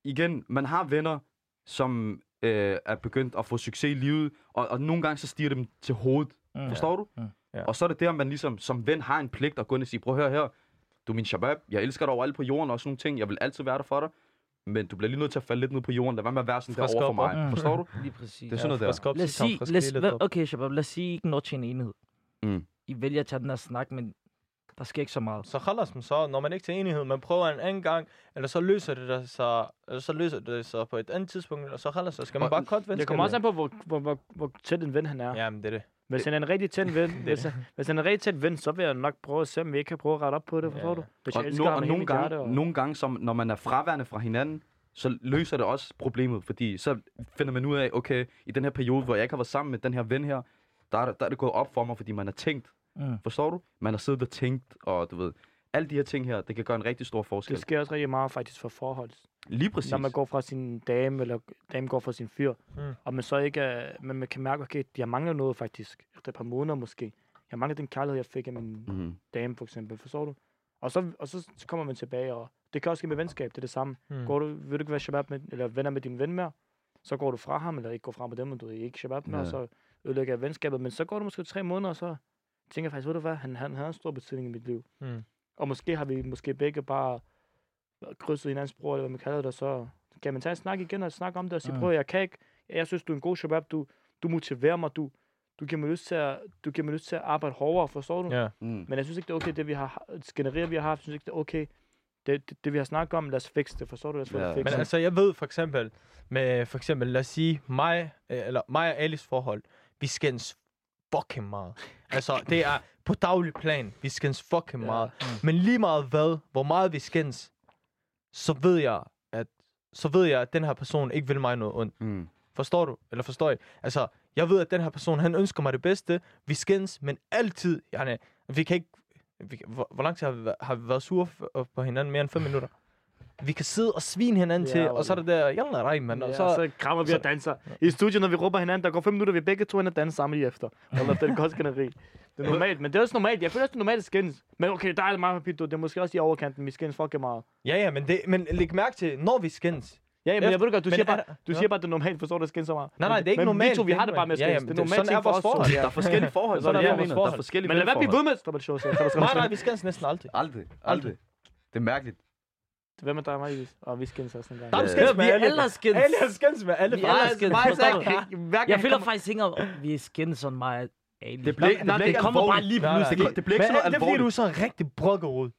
igen, man har venner, som er begyndt at få succes i livet, og nogle gange så stiger dem til hovedet. Mm. Forstår du? Mm. Ja. Og så er det der, man ligesom som ven har en pligt at gå ind og sige, prøv at høre her, du er min shabab, jeg elsker dig over alt på jorden og sådan nogle ting, jeg vil altid være der for dig. Men du bliver lige nødt til at falde lidt ned på jorden. Lad være med at være sådan frisk der over for mig. Mm. Forstår du? Lige præcis. Det er sådan noget der. Okay, Shabab, lad os sige, ikke når til en enighed. Mm. I vælger at tage den her snak, men der sker ikke så meget. Så khalas, så når man ikke til enighed, man prøver en anden gang, eller så løser det sig, på et andet tidspunkt, og så khalas, så skal man bare godt vende. Det kommer også an på, hvor tæt en ven han er. Jamen, det er det. Hvis han er en rigtig tæt ven, så vil jeg nok prøve at se, om vi ikke kan prøve at rette op på det, forstår du? Hvis jeg elsker ham, nogle gange, som, når man er fraværende fra hinanden, så løser det også problemet, fordi så finder man ud af, okay, i den her periode, hvor jeg ikke har været sammen med den her ven her, der er det gået op for mig, fordi man har tænkt, forstår du? Man har siddet og tænkt, og du ved, alle de her ting her, det kan gøre en rigtig stor forskel. Det sker også rigtig meget faktisk for forhold. Lige præcis. Når man går fra sin dame, eller dame går fra sin fyr, og man så ikke man kan mærke, okay, jeg mangler noget faktisk, efter et par måneder måske. Jeg mangler den kærlighed, jeg fik af min dame, for eksempel, forstår du? Og så kommer man tilbage, og det kan også ske med venskab, det er det samme. Mm. Vil du ikke være shabab med, eller venner med din ven mere, så går du fra ham, eller ikke går fra med dem, men du er ikke shabab mere, og så ødelægger jeg venskabet, men så går du måske 3 måneder, og så tænker jeg faktisk, ved du hvad, han havde en stor betydning i mit liv. Mm. Og måske har vi begge bare krydset hinandens bror, eller hvad man kalder det, så kan man tage en snak igen og snakke om det, og sige, prøv, jeg kan ikke, jeg synes, du er en god shabab, du motiverer mig, du giver mig lyst til at, arbejde hårdere, forstår du? Yeah. Mm. Men jeg synes ikke, det er okay, det vi har genereret, vi har haft, synes ikke, det er okay, det vi har snakket om, lad os fikse det, forstår du? Men altså, jeg ved for eksempel, lad os sige, mig og Alice forhold, vi skændes fucking meget. Altså, det er på daglig plan, vi skændes fucking meget. Men lige meget hvad, hvor meget vi skændes, så ved jeg, at den her person ikke vil mig noget ondt. Mm. Forstår du? Eller forstår jeg? Altså, jeg ved, at den her person, han ønsker mig det bedste. Vi skændes, men altid... vi kan ikke... Hvor lang tid har vi været sure på hinanden? Mere end 5 minutter. Vi kan sidde og svine hinanden til, og så er det der... Så krammer vi og danser. I studiet, når vi råber hinanden, der går 5 minutter, vi begge to ind og danser sammen lige efter. Eller det er godt skænderi. Det er normalt, men det er også normalt. Jeg føler også, det er normalt at skændes. Men okay, der er det meget papito. Det er måske også i overkanten. Vi skændes fucking meget. Ja, men læg mærke til, når vi skændes. Ja, men jeg ved godt, du siger bare, at det er normalt, forstår du, at skændes så meget. Nej, det er ikke normalt. Men vi to, vi har det bare med at skændes. Det er normalt ting for os to. Der er forskellige forhold. Der er forskellige forhold. Men lad være blive ved med at stoppe det show. Nej, vi skændes næsten aldrig. Det er mærkeligt. Hvem er dig og mig, og vi skændes også en gang. Vi er alle skændes. Alle skændes med alle. Jeg føler faktisk ikke, at vi skændes sådan meget. Det kommer bare lige pludselig. Det bliver ikke så alvorligt. Det er fordi, du er så rigtig brokkerud.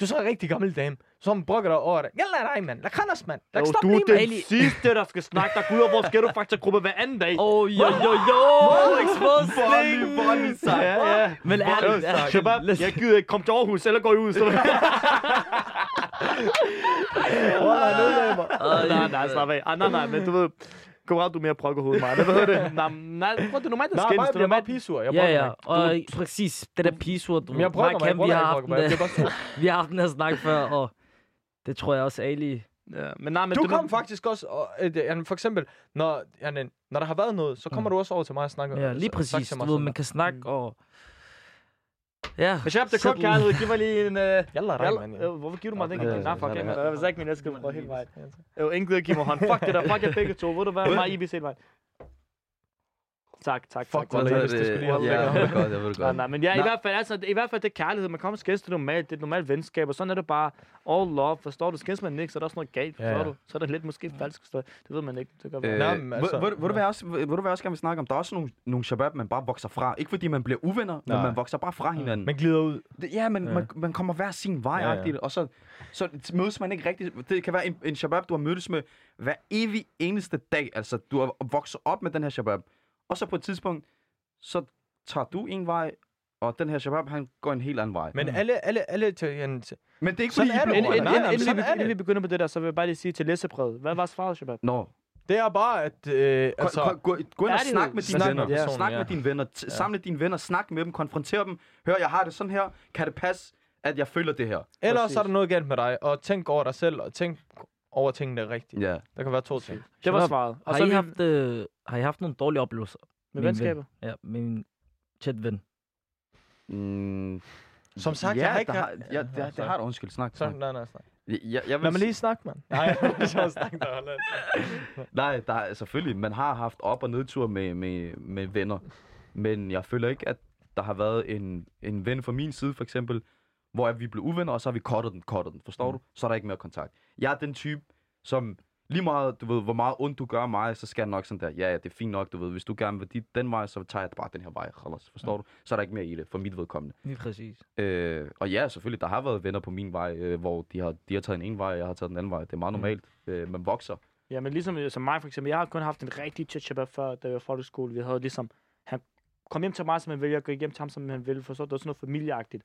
Du er så en rigtig gammel dame, som brokker dig over dig. Jeg lader dig, mand. Lad krandes, mand. Lad stoppe lige, mand. Du er den sidste, der skal snakke dig ud over vores Ghetto Factor-gruppe hver anden dag. Exposed sling. Bonnie sejt. Ja. Men ærligt. Shabab, jeg gider ikke. Kom til Aarhus, eller går I ud. Nej, slap af. Nej, men du ved... Goddag, du er mere brokkerhoved, mig. Hvad hedder det? Nej, det er normalt, der skændes. Nej, jeg bliver meget pisur. Ja, og præcis. Det der pisur, du... Jeg brokker mig, vi har haft den her snak før, og det tror jeg også, Ali... Ja, men nej, men du kom faktisk også, og, for eksempel, når der har været noget, så kommer du også over til mig og snakker. Ja, lige præcis. Du ved, man kan snakke, og... Ja. Men Shabab, det er kun kærlighed. Giv mig lige en... Hvorfor giver du mig den? Nej, fuck, jeg har sagt min elsker på hele vejen. Jo, ingen gider give mig hånd. Fuck det der. Fuck jer begge to. Ved du hvad? Mig Ibis hele vejen. Tak. Fuck, hvor det. Jeg ved det godt. Nej, men ja, i hvert fald det er kærlighed. Man kommer og skændes, det er normalt. Det er et normalt venskab, og sådan er det bare all love. Forstår du? Skændes man ikke, så er der også noget galt. Forstår du? Så er det lidt måske falsk. Det ved man ikke. Det gør man. Vil du være også gerne vil snakke om, der er også nogle shabab, man bare vokser fra. Ikke fordi man bliver uvenner, men man vokser bare fra hinanden. Man glider ud. Ja, men man kommer hver sin vej, og så mødes man ikke rigtigt. Det kan være en shabab, du har mødtes med hver evig eneste dag. Altså, du har vokset op med den her shabab. Og så på et tidspunkt, så tager du en vej, og den her shabab, han går en helt anden vej. Men alle italienerne... Men det er ikke fordi, I blev overrasket. Inden vi begynder på det der, så vil jeg bare lige sige til læsebrevet. Hvad var svaret, shabab? Nå. Det er bare, at... gå ind og snak med dine venner. Snak med dine venner. Samle dine venner. Snak med dem. Konfrontere dem. Hør, jeg har det sådan her. Kan det passe, at jeg føler det her? Ellers er der noget galt med dig. Og tænk over dig selv. Og tænk over tingene rigtigt. Ja. Der kan være to ting. Det var svaret. Og så har I haft nogle dårlige oplevelser? Med venskaber? Ja, med min tæt ven. Som sagt, jeg har ikke... det har du undskyld. Snak. Nej. Lad mig lige snakke, mand. Nej, nej, der, selvfølgelig. Man har haft op- og nedtur med venner. Men jeg føler ikke, at der har været en ven fra min side, for eksempel, hvor vi blev uvenner, og så har vi cuttet den. Forstår du? Så er der ikke mere kontakt. Jeg er den type, som lige meget, du ved, hvor meget ondt du gør mig, så skal jeg nok sådan der, ja, det er fint nok, du ved. Hvis du gerne vil den vej, så tager jeg bare den her vej. Forstår du? Så er der ikke mere i det, for mit vedkommende. Lige præcis. Og ja, selvfølgelig, der har været venner på min vej, hvor de har taget en vej, og jeg har taget den anden vej. Det er meget normalt. Man vokser. Ja, men ligesom som mig for eksempel, jeg har kun haft en rigtig tæt shabab før, da jeg var folkeskole. Vi havde ligesom, han kom hjem til mig, som han ville, og gik hjem til ham, som han ville. Forstår du? Det var sådan noget familieagtigt.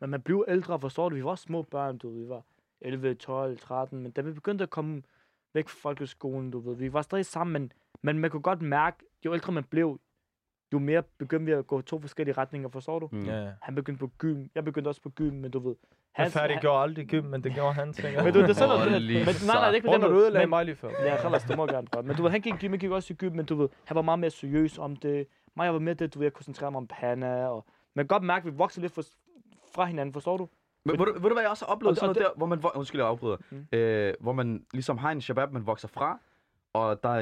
Men man blev ældre, forstår du? Vi var små børn, du ved. Vi var 11, 12, 13, men da vi begyndte at komme væk fra folkeskolen, du ved. Vi var stadig sammen, men man kunne godt mærke, jo ældre man blev, jo mere begyndte vi at gå to forskellige retninger, forstår du? Yeah. Han begyndte på gym, jeg begyndte også på gym, men du ved... Jeg færdiggjorde aldrig gym, men det gjorde han, tænker. Men du, det er sådan noget... Nej, det er ikke på den måde. Du ødelagde mig lige før. Ja, Khalas, du må gerne prøve. Men du ved, han gik i gym, jeg gik også i gym, men du ved, han var meget mere seriøs om det. Mig, jeg var mere det, du ved, jeg koncentrerede mig om Panna, og... Man kan godt mærke, at vi voksede lidt fra hinanden, forstår du? Men ved du hvad jeg også har oplevet? Sådan noget der, hvor man... Undskyld, jeg afbryder. Hvor man ligesom har en shabab, man vokser fra, og der er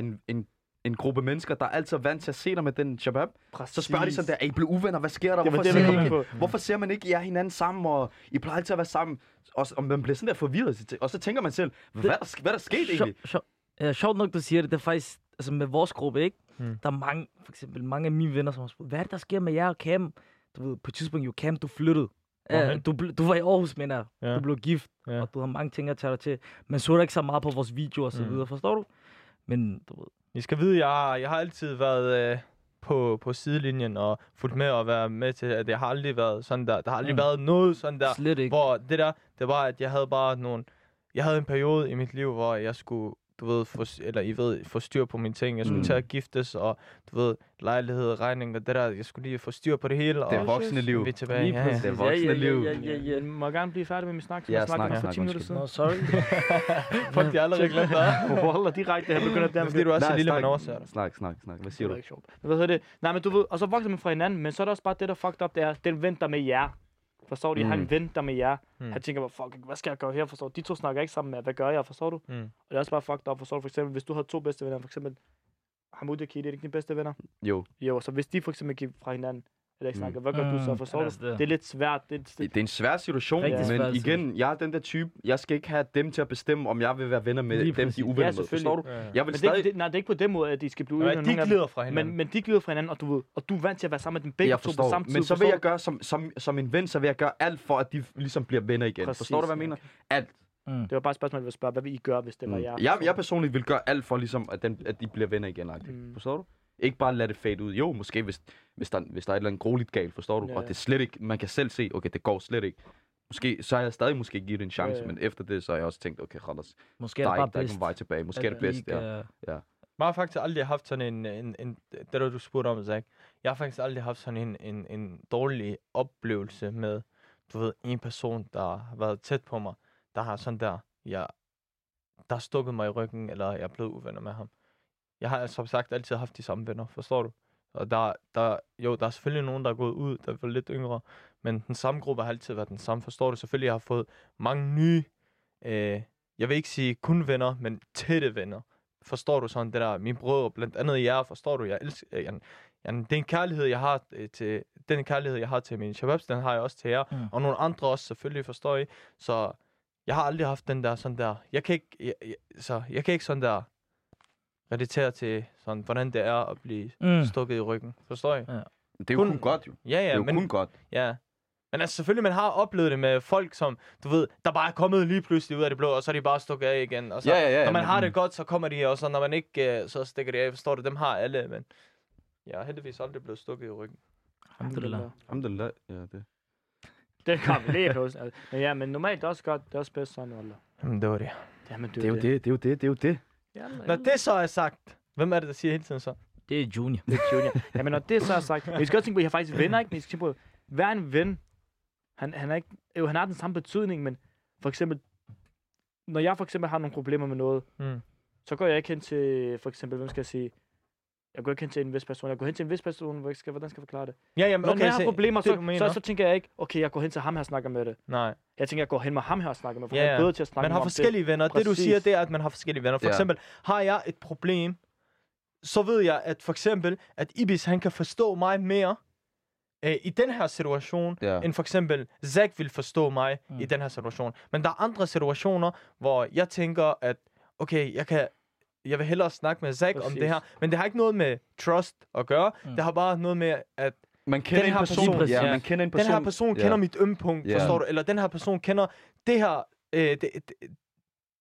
en gruppe mennesker, der er altid vant til at se dig med den shabab. Præcis. Så spørger de sådan der, er I blevet uvenner? Hvad sker der? Hvorfor ser man ikke jer hinanden sammen, og I plejer altid at være sammen? Og man bliver sådan der forvirret, og så tænker man selv, hvad der skete egentlig? Ja, sjovt nok, du siger det. Det er faktisk altså med vores gruppe, ikke? Der er mange, for eksempel mange af mine venner, som har spurgt, hvad er det, der sker med jer og Cam? Du ved, på et tidspunkt, jo Cam, du flyttede. Ja, du var i Aarhus, mener jeg. Du blev gift, og du har mange ting at tage dig til. Men så er der ikke så meget på vores videoer og så videre, forstår du? Men du ved... I skal vide, jeg har altid været på sidelinjen og fulgt med og været med til, at jeg har aldrig været sådan der. Der har aldrig været noget sådan der. Slet ikke. Hvor det der, det var, at jeg havde bare nogle... Jeg havde en periode i mit liv, hvor jeg skulle, du ved, få styr på mine ting. Jeg skulle til at giftes, og du ved, lejlighed, regning og det der. Jeg skulle lige få styr på det hele. Og det er voksne liv. Vi tilbage. Lige præcis. Det er voksne liv. Ja. Må jeg gerne blive færdig med min snak? Ja, snak. For 10 minutter siden. Nå, sorry. Folk, de aldrig glemt dig. Wallah, direkte her begynder det. Fordi du også er lille, man overser dig. Snak. Hvad siger du? Hvad hedder det? Nej, men du ved, og så vokser man fra hinanden, men så er der også bare det, der fucked up, det er, den venter med jer. Forstår du? Han venter med jer. Han tænker bare, fuck, hvad skal jeg gøre her? Forstår du? De to snakker ikke sammen med jer. Hvad gør jeg? Forstår du? Og det er også bare fucked up. Forstår du? For eksempel, hvis du havde to bedste venner, for eksempel Hamudi og Kide, er det ikke dine bedste venner? Jo, så hvis de for eksempel gik fra hinanden, eller ikke snakker, hvad gør du så? Forstår du? Det er lidt svært. Det er en svær situation, men igen, jeg er den der type, jeg skal ikke have dem til at bestemme, om jeg vil være venner med dem, de er uvenner med. Forstår du? Jeg vil stadig... Nej, det er ikke på den måde, at de skal blive uvenner. De glider fra hinanden. Men de glider fra hinanden, og du er vant til at være sammen med dem begge to på samme tid. Men så vil jeg gøre, som en ven, så vil jeg gøre alt for, at de ligesom bliver venner igen. Forstår du, hvad jeg mener? Alt. Det var bare et spørgsmål, jeg ville spørge, hvad vil I gøre, hvis det var jer? Jeg personligt vil gøre alt for, ligesom, at de bliver venner igen. Forstår du? Ikke bare lade det fade ud. Jo, måske hvis der er et eller andet grueligt galt, forstår du? Ja. Og det er slet ikke, man kan selv se, okay, det går slet ikke. Måske, så har jeg stadig måske givet det en chance, men efter det, så har jeg også tænkt, okay, Khalas, måske der er ikke nogen vej tilbage. Måske er det bedst, ja. Jeg har faktisk aldrig haft sådan en det du spurgte om, Zach. Jeg har faktisk aldrig haft sådan en dårlig oplevelse med, du ved, en person, der har været tæt på mig, der har sådan der, der har stukket mig i ryggen, eller jeg er blevet uvenner med ham. Jeg har som sagt altid haft de samme venner, forstår du? Og der er selvfølgelig nogen, der er gået ud, der er lidt yngre, men den samme gruppe har altid været den samme, forstår du? Selvfølgelig jeg har fået mange nye, jeg vil ikke sige kun venner, men tætte venner. Forstår du sådan det der, mine brødre, blandt andet jer, forstår du? Jeg elsker, den kærlighed, jeg har til mine shababs, den har jeg også til jer, og nogle andre også selvfølgelig, forstår I? Så jeg har aldrig haft den der sådan der, jeg kan ikke sådan der, relatere til sådan, hvordan det er at blive stukket i ryggen. Forstår I? Ja. Det er jo kun godt, jo. Ja, det er jo kun godt. Ja. Men altså, selvfølgelig, man har oplevet det med folk, som, du ved, der bare er kommet lige pludselig ud af det blå, og så er de bare stukket af igen. Og så, når man har det godt, så kommer de, og så når man ikke, så stikker de af. Forstår du? Dem har alle, men jeg er heldigvis aldrig blevet stukket i ryggen. Alhamdulillah, ja, det. Det kom lige pludselig. Ja, men normalt også godt, det er også bedst sådan, Wallah. Jamen, det var det. Jamen, det er jo det. Det er jo det. Jamen, når det så er sagt, hvem er det, der siger hele tiden så? Det er Junior. Det er Junior. Jamen, når det så er sagt, vi skal også tænke på, at I har faktisk venner, ikke? Men I skal tænke på, hver en ven, han er ikke, jo, han har den samme betydning, men for eksempel, når jeg for eksempel har nogle problemer med noget, så går jeg ikke hen til, for eksempel, hvem skal jeg sige, jeg går ikke hen til en vis person. Jeg går hen til en vis person, hvordan skal jeg forklare det? Ja, jamen, okay, når jeg har problemer, så tænker jeg ikke, okay, jeg går hen til ham her og snakker med det. Nej. Jeg tænker, jeg går hen med ham her og snakker med, for jeg er bedre til at snakke med ham. Man har forskellige venner. Præcis. Det du siger, det er, at man har forskellige venner. For eksempel, har jeg et problem, så ved jeg, at for eksempel, at Ibis, han kan forstå mig mere i den her situation, end for eksempel Zack vil forstå mig i den her situation. Men der er andre situationer, hvor jeg tænker, at okay, jeg vil hellere snakke med Zack om det her, men det har ikke noget med trust at gøre. Det har bare noget med, at man kender den her person, den her person kender mit ømpunkt, forstår du? Eller den her person kender det her,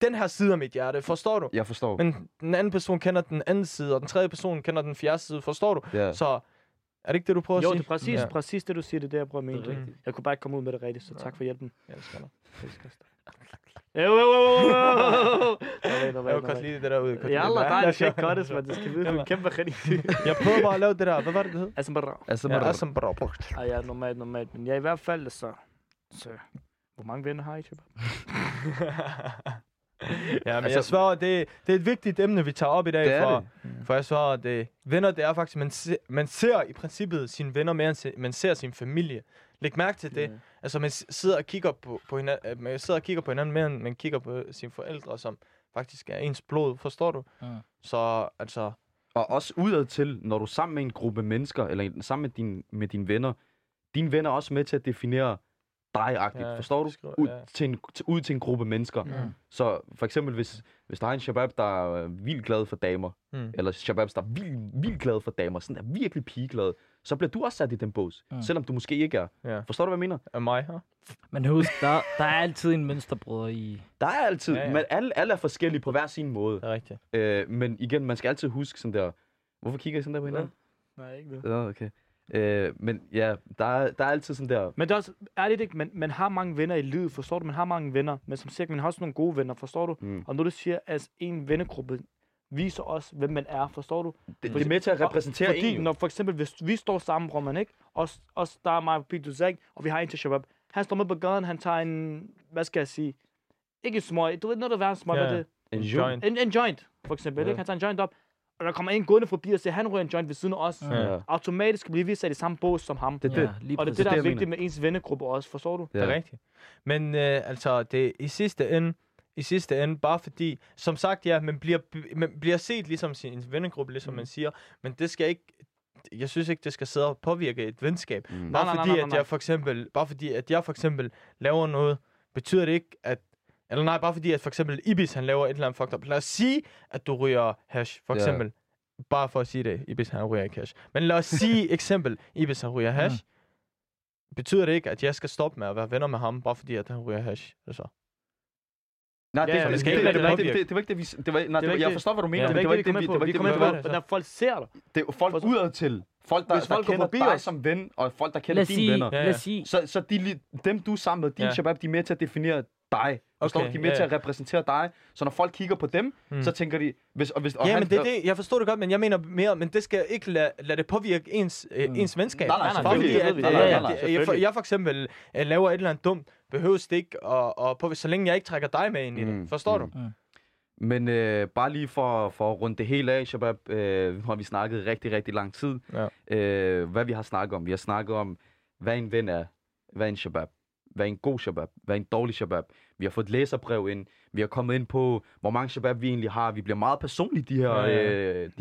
den her side af mit hjerte, forstår du? Jeg forstår. Men den anden person kender den anden side, og den tredje person kender den fjerde side, forstår du? Så er det ikke det, du prøver at sige? Jo, det er præcis det, du siger, det er det, jeg prøver at mene. Jeg kunne bare ikke komme ud med det rigtigt, så tak for hjælpen. Jeg elsker dig. Jeg vil godt lide det der ude. Ja, Allah, nej, det skal ikke gottes, men det skal vide, du er kæmpe rigtig. Jeg prøver bare at lave det der. Hvad var det, det hed? Asambarra. Ej, ja, normalt. Men jeg i hvert fald, så hvor mange venner har I, typer? Ja, men jeg svarer, det er et vigtigt emne, vi tager op i dag, for jeg svarer, at venner, det er faktisk, man ser i princippet sine venner mere, end man ser sin familie. Læg mærke til det. Altså, man sidder og kigger på hinanden, mere end man kigger på sine forældre, som faktisk er ens blod, forstår du? Så, altså... Og også udad til, når du er sammen med en gruppe mennesker, eller sammen med dine venner, dine venner er også med til at definere dig-agtigt, forstår du? Ud til en gruppe mennesker. Så for eksempel, hvis der er en shabab, der er vildt glad for damer, eller shababs, der er vildt glad for damer, sådan er virkelig pigeglad, så bliver du også sat i den bås, selvom du måske ikke er. Forstår du, hvad jeg mener? Er mig her? Men husk, der er altid en mønsterbrødder i... Der er altid, men alle er forskellige på hver sin måde. Det er rigtigt. Men igen, man skal altid huske sådan der... Hvorfor kigger I sådan der på hinanden? Nej, ikke det. Ja, okay. Men ja, der er altid sådan der... Men det er også ærligt ikke, man har mange venner i livet, forstår du? Man har mange venner, men som cirka, man har også nogle gode venner, forstår du? Og når du siger, at en vennegruppe viser os, hvem man er, forstår du? Det er med til at repræsentere en. Når for eksempel, hvis vi står sammen, bror man ikke, os der er mig på Pito Zack, og vi har en til Shabab. Han står med på gaden, han tager en, hvad skal jeg sige, ikke en smøg, du ved noget, der er en smøg, hvad det? En joint, for eksempel, ikke? Han tager en joint op, og der kommer en gående forbi og siger, han ryger en joint ved siden af os. Automatisk bliver vi sat i samme bås som ham. Og det er det, der er vigtigt med ens vennegruppe også, forstår du? Det er rigtigt. Men altså, det er i sidste ende, bare fordi, som sagt, ja, man bliver set ligesom sin vennegruppe, ligesom man siger, men det skal ikke, jeg synes ikke, det skal sidde og påvirke et venskab. Bare fordi, at jeg for eksempel laver noget, betyder det ikke, at, eller nej, bare fordi, at for eksempel Ibis, han laver et eller andet fucked up. Lad os sige, at du ryger hash, for eksempel. Bare for at sige det, Ibis, han ryger ikke hash. Men lad os sige, eksempel, Ibis, han ryger hash. Betyder det ikke, at jeg skal stoppe med at være venner med ham, bare fordi, at han ryger hash, altså? Nej, det var ikke det. Jeg forstår, hvad du mener. Ja, det var ikke det, når folk ser dig. Det er folk udad til. Folk, der kender dig som ven, og folk, der kender dine venner. Så dem, du er sammen med, din shabab, de er med til at definere dig. Forstår du? De er med til at repræsentere dig. Så når folk kigger på dem, så tænker de... Ja, men det er det. Jeg forstår det godt, men jeg mener mere, men det skal ikke lade det påvirke ens venskab. Nej. Jeg for eksempel laver et eller andet dumt, behøves det ikke, og så længe jeg ikke trækker dig med ind i det. Forstår du? Men bare lige for at runde det hele af, Shabab, har vi snakket rigtig, rigtig lang tid. Hvad vi har snakket om. Vi har snakket om, hvad en ven er, hvad en Shabab, hvad en god Shabab, hvad en dårlig Shabab. Vi har fået et læserbrev ind. Vi har kommet ind på, hvor mange Shabab vi egentlig har. Vi bliver meget personlige, de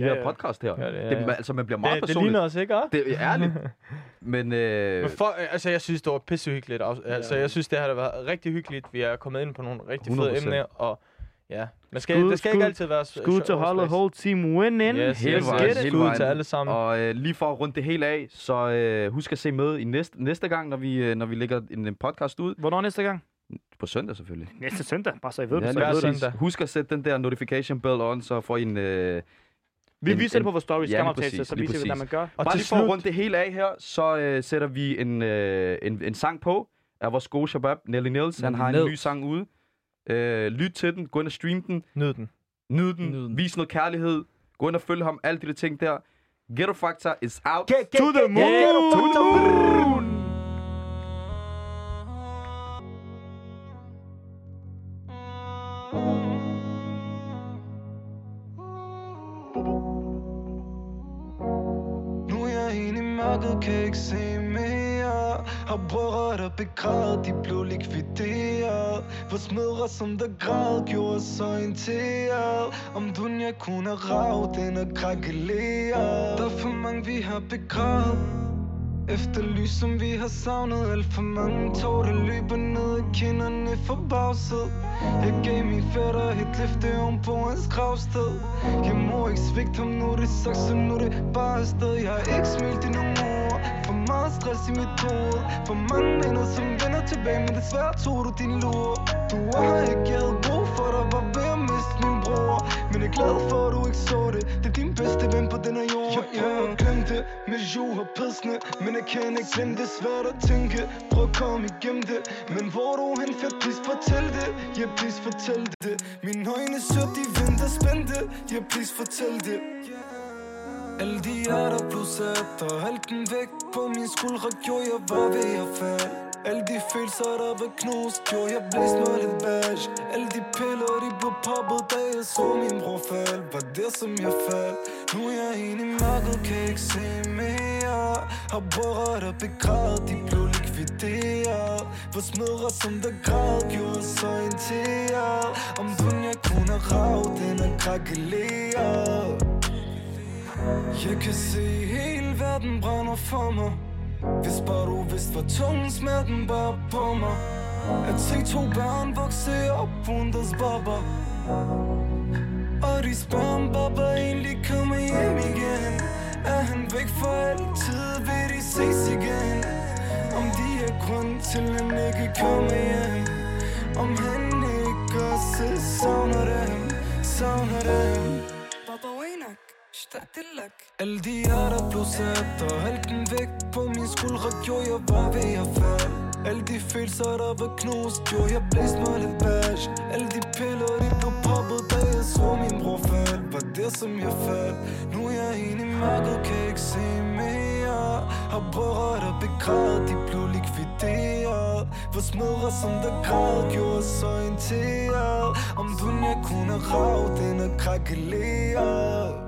her podcast her. Altså, man bliver meget personlig. Det ligner os ikke, hva'? Det er ærligt. Men jeg synes, det var pissehyggeligt. Altså, jeg synes, det har været rigtig hyggeligt. Vi er kommet ind på nogle rigtig fede emner, og ja, man skal, det skal ikke altid være... Skud til holdet, whole team winning. Yes, skud til alle sammen. Og lige for at runde det hele af, så husk at se med i næste gang, når vi lægger en podcast ud. Hvornår næste gang? På søndag selvfølgelig. Næste søndag, bare så I ved det. Husk at sætte den der notification bell on, så får I en... Vi viser det på vores stories, skamoptagelser, så viser vi, hvordan man gør. Og bare lige for at runde det hele af her, så sætter vi en sang på af vores gode shabab, Nelly Niels. Han har en ny sang ude. Lyt til den, gå ind og stream den. Nyd den. Vis noget kærlighed. Gå ind og følg ham, alle de ting der. Ghetto Factor is out. To the moon! To the moon! Kan ikke se mere. Har brødret op i grad, de blev likvideret. Vores mødre som der græd, gjorde os orienteret. Om dunja kun er rav, den er krakeleret. Der er for mange vi har begravet, efter lys som vi har savnet. Alt for mange tog der løber ned, kinderne forbavset. Jeg gav min fætter et løfte om på hans gravsted. Jeg må ikke svigte ham nu, det sagt, så nu det bare afsted. Jeg har ikke smilt i nogen år, for meget stress i mit hoved. For mange minder som vender tilbage, men desværre tog du din lure. Du har ikke, jeg havde brug for dig, var ved at miste min bror. Men jeg er glad for at du ikke så det, det er din bedste ven på den her jord. Jeg prøver at glemme det, med jord og pissene. Men jeg kan ikke glemme det, svært at tænke. Prøv at komme igennem det, men hvor du hen, fed, please fortæl det. Jeg please fortæl det. Mine øjne sødt, de venter spændte. Jeg please fortæl det. Alle de hjerter blev sat, og alt den vægt på min skuldre gjorde jeg var ved at falde. Alle de følelser der var knust, gjorde jeg blæst med et badge. Alle de piller de blev poppet, da jeg så min bror falde. Var det som jeg faldt. Nu er jeg inde i mørket, kan ikke se mere. Har brødret og begrædet, de blev likvideret. Vores mødre som der græd, gjorde os orienteret. Om dunja kun er rav, den er krakeleret. Jeg kan se hele verden brænder for mig. Hvis bare du vidste hvor tung smerten bare på mig. At se to børn vokse op uden deres baba. Og de spørger om baba egentlig kommer hjem igen. Er han væk for altid, vil de ses igen. Om de er grund til han ikke kommer hjem. Om han ikke også savner dem, savner dem. Alle de hjerter blev sat, og alt den vægt på min skuldre gjorde jeg bare ved at falde. Alle de følelser der var knust, gjorde jeg blæst med lidt badge. Alle de piller de blev poppet, da jeg så min bror faldt. Var det som jeg faldt. Nu er jeg inde i mørket, kan ikke se mere. Har brødret og begrædet, de blev likvideret. Vores mødre som der græd, gjorde os orienteret. Om dunja kun er rav, den er krakeleret.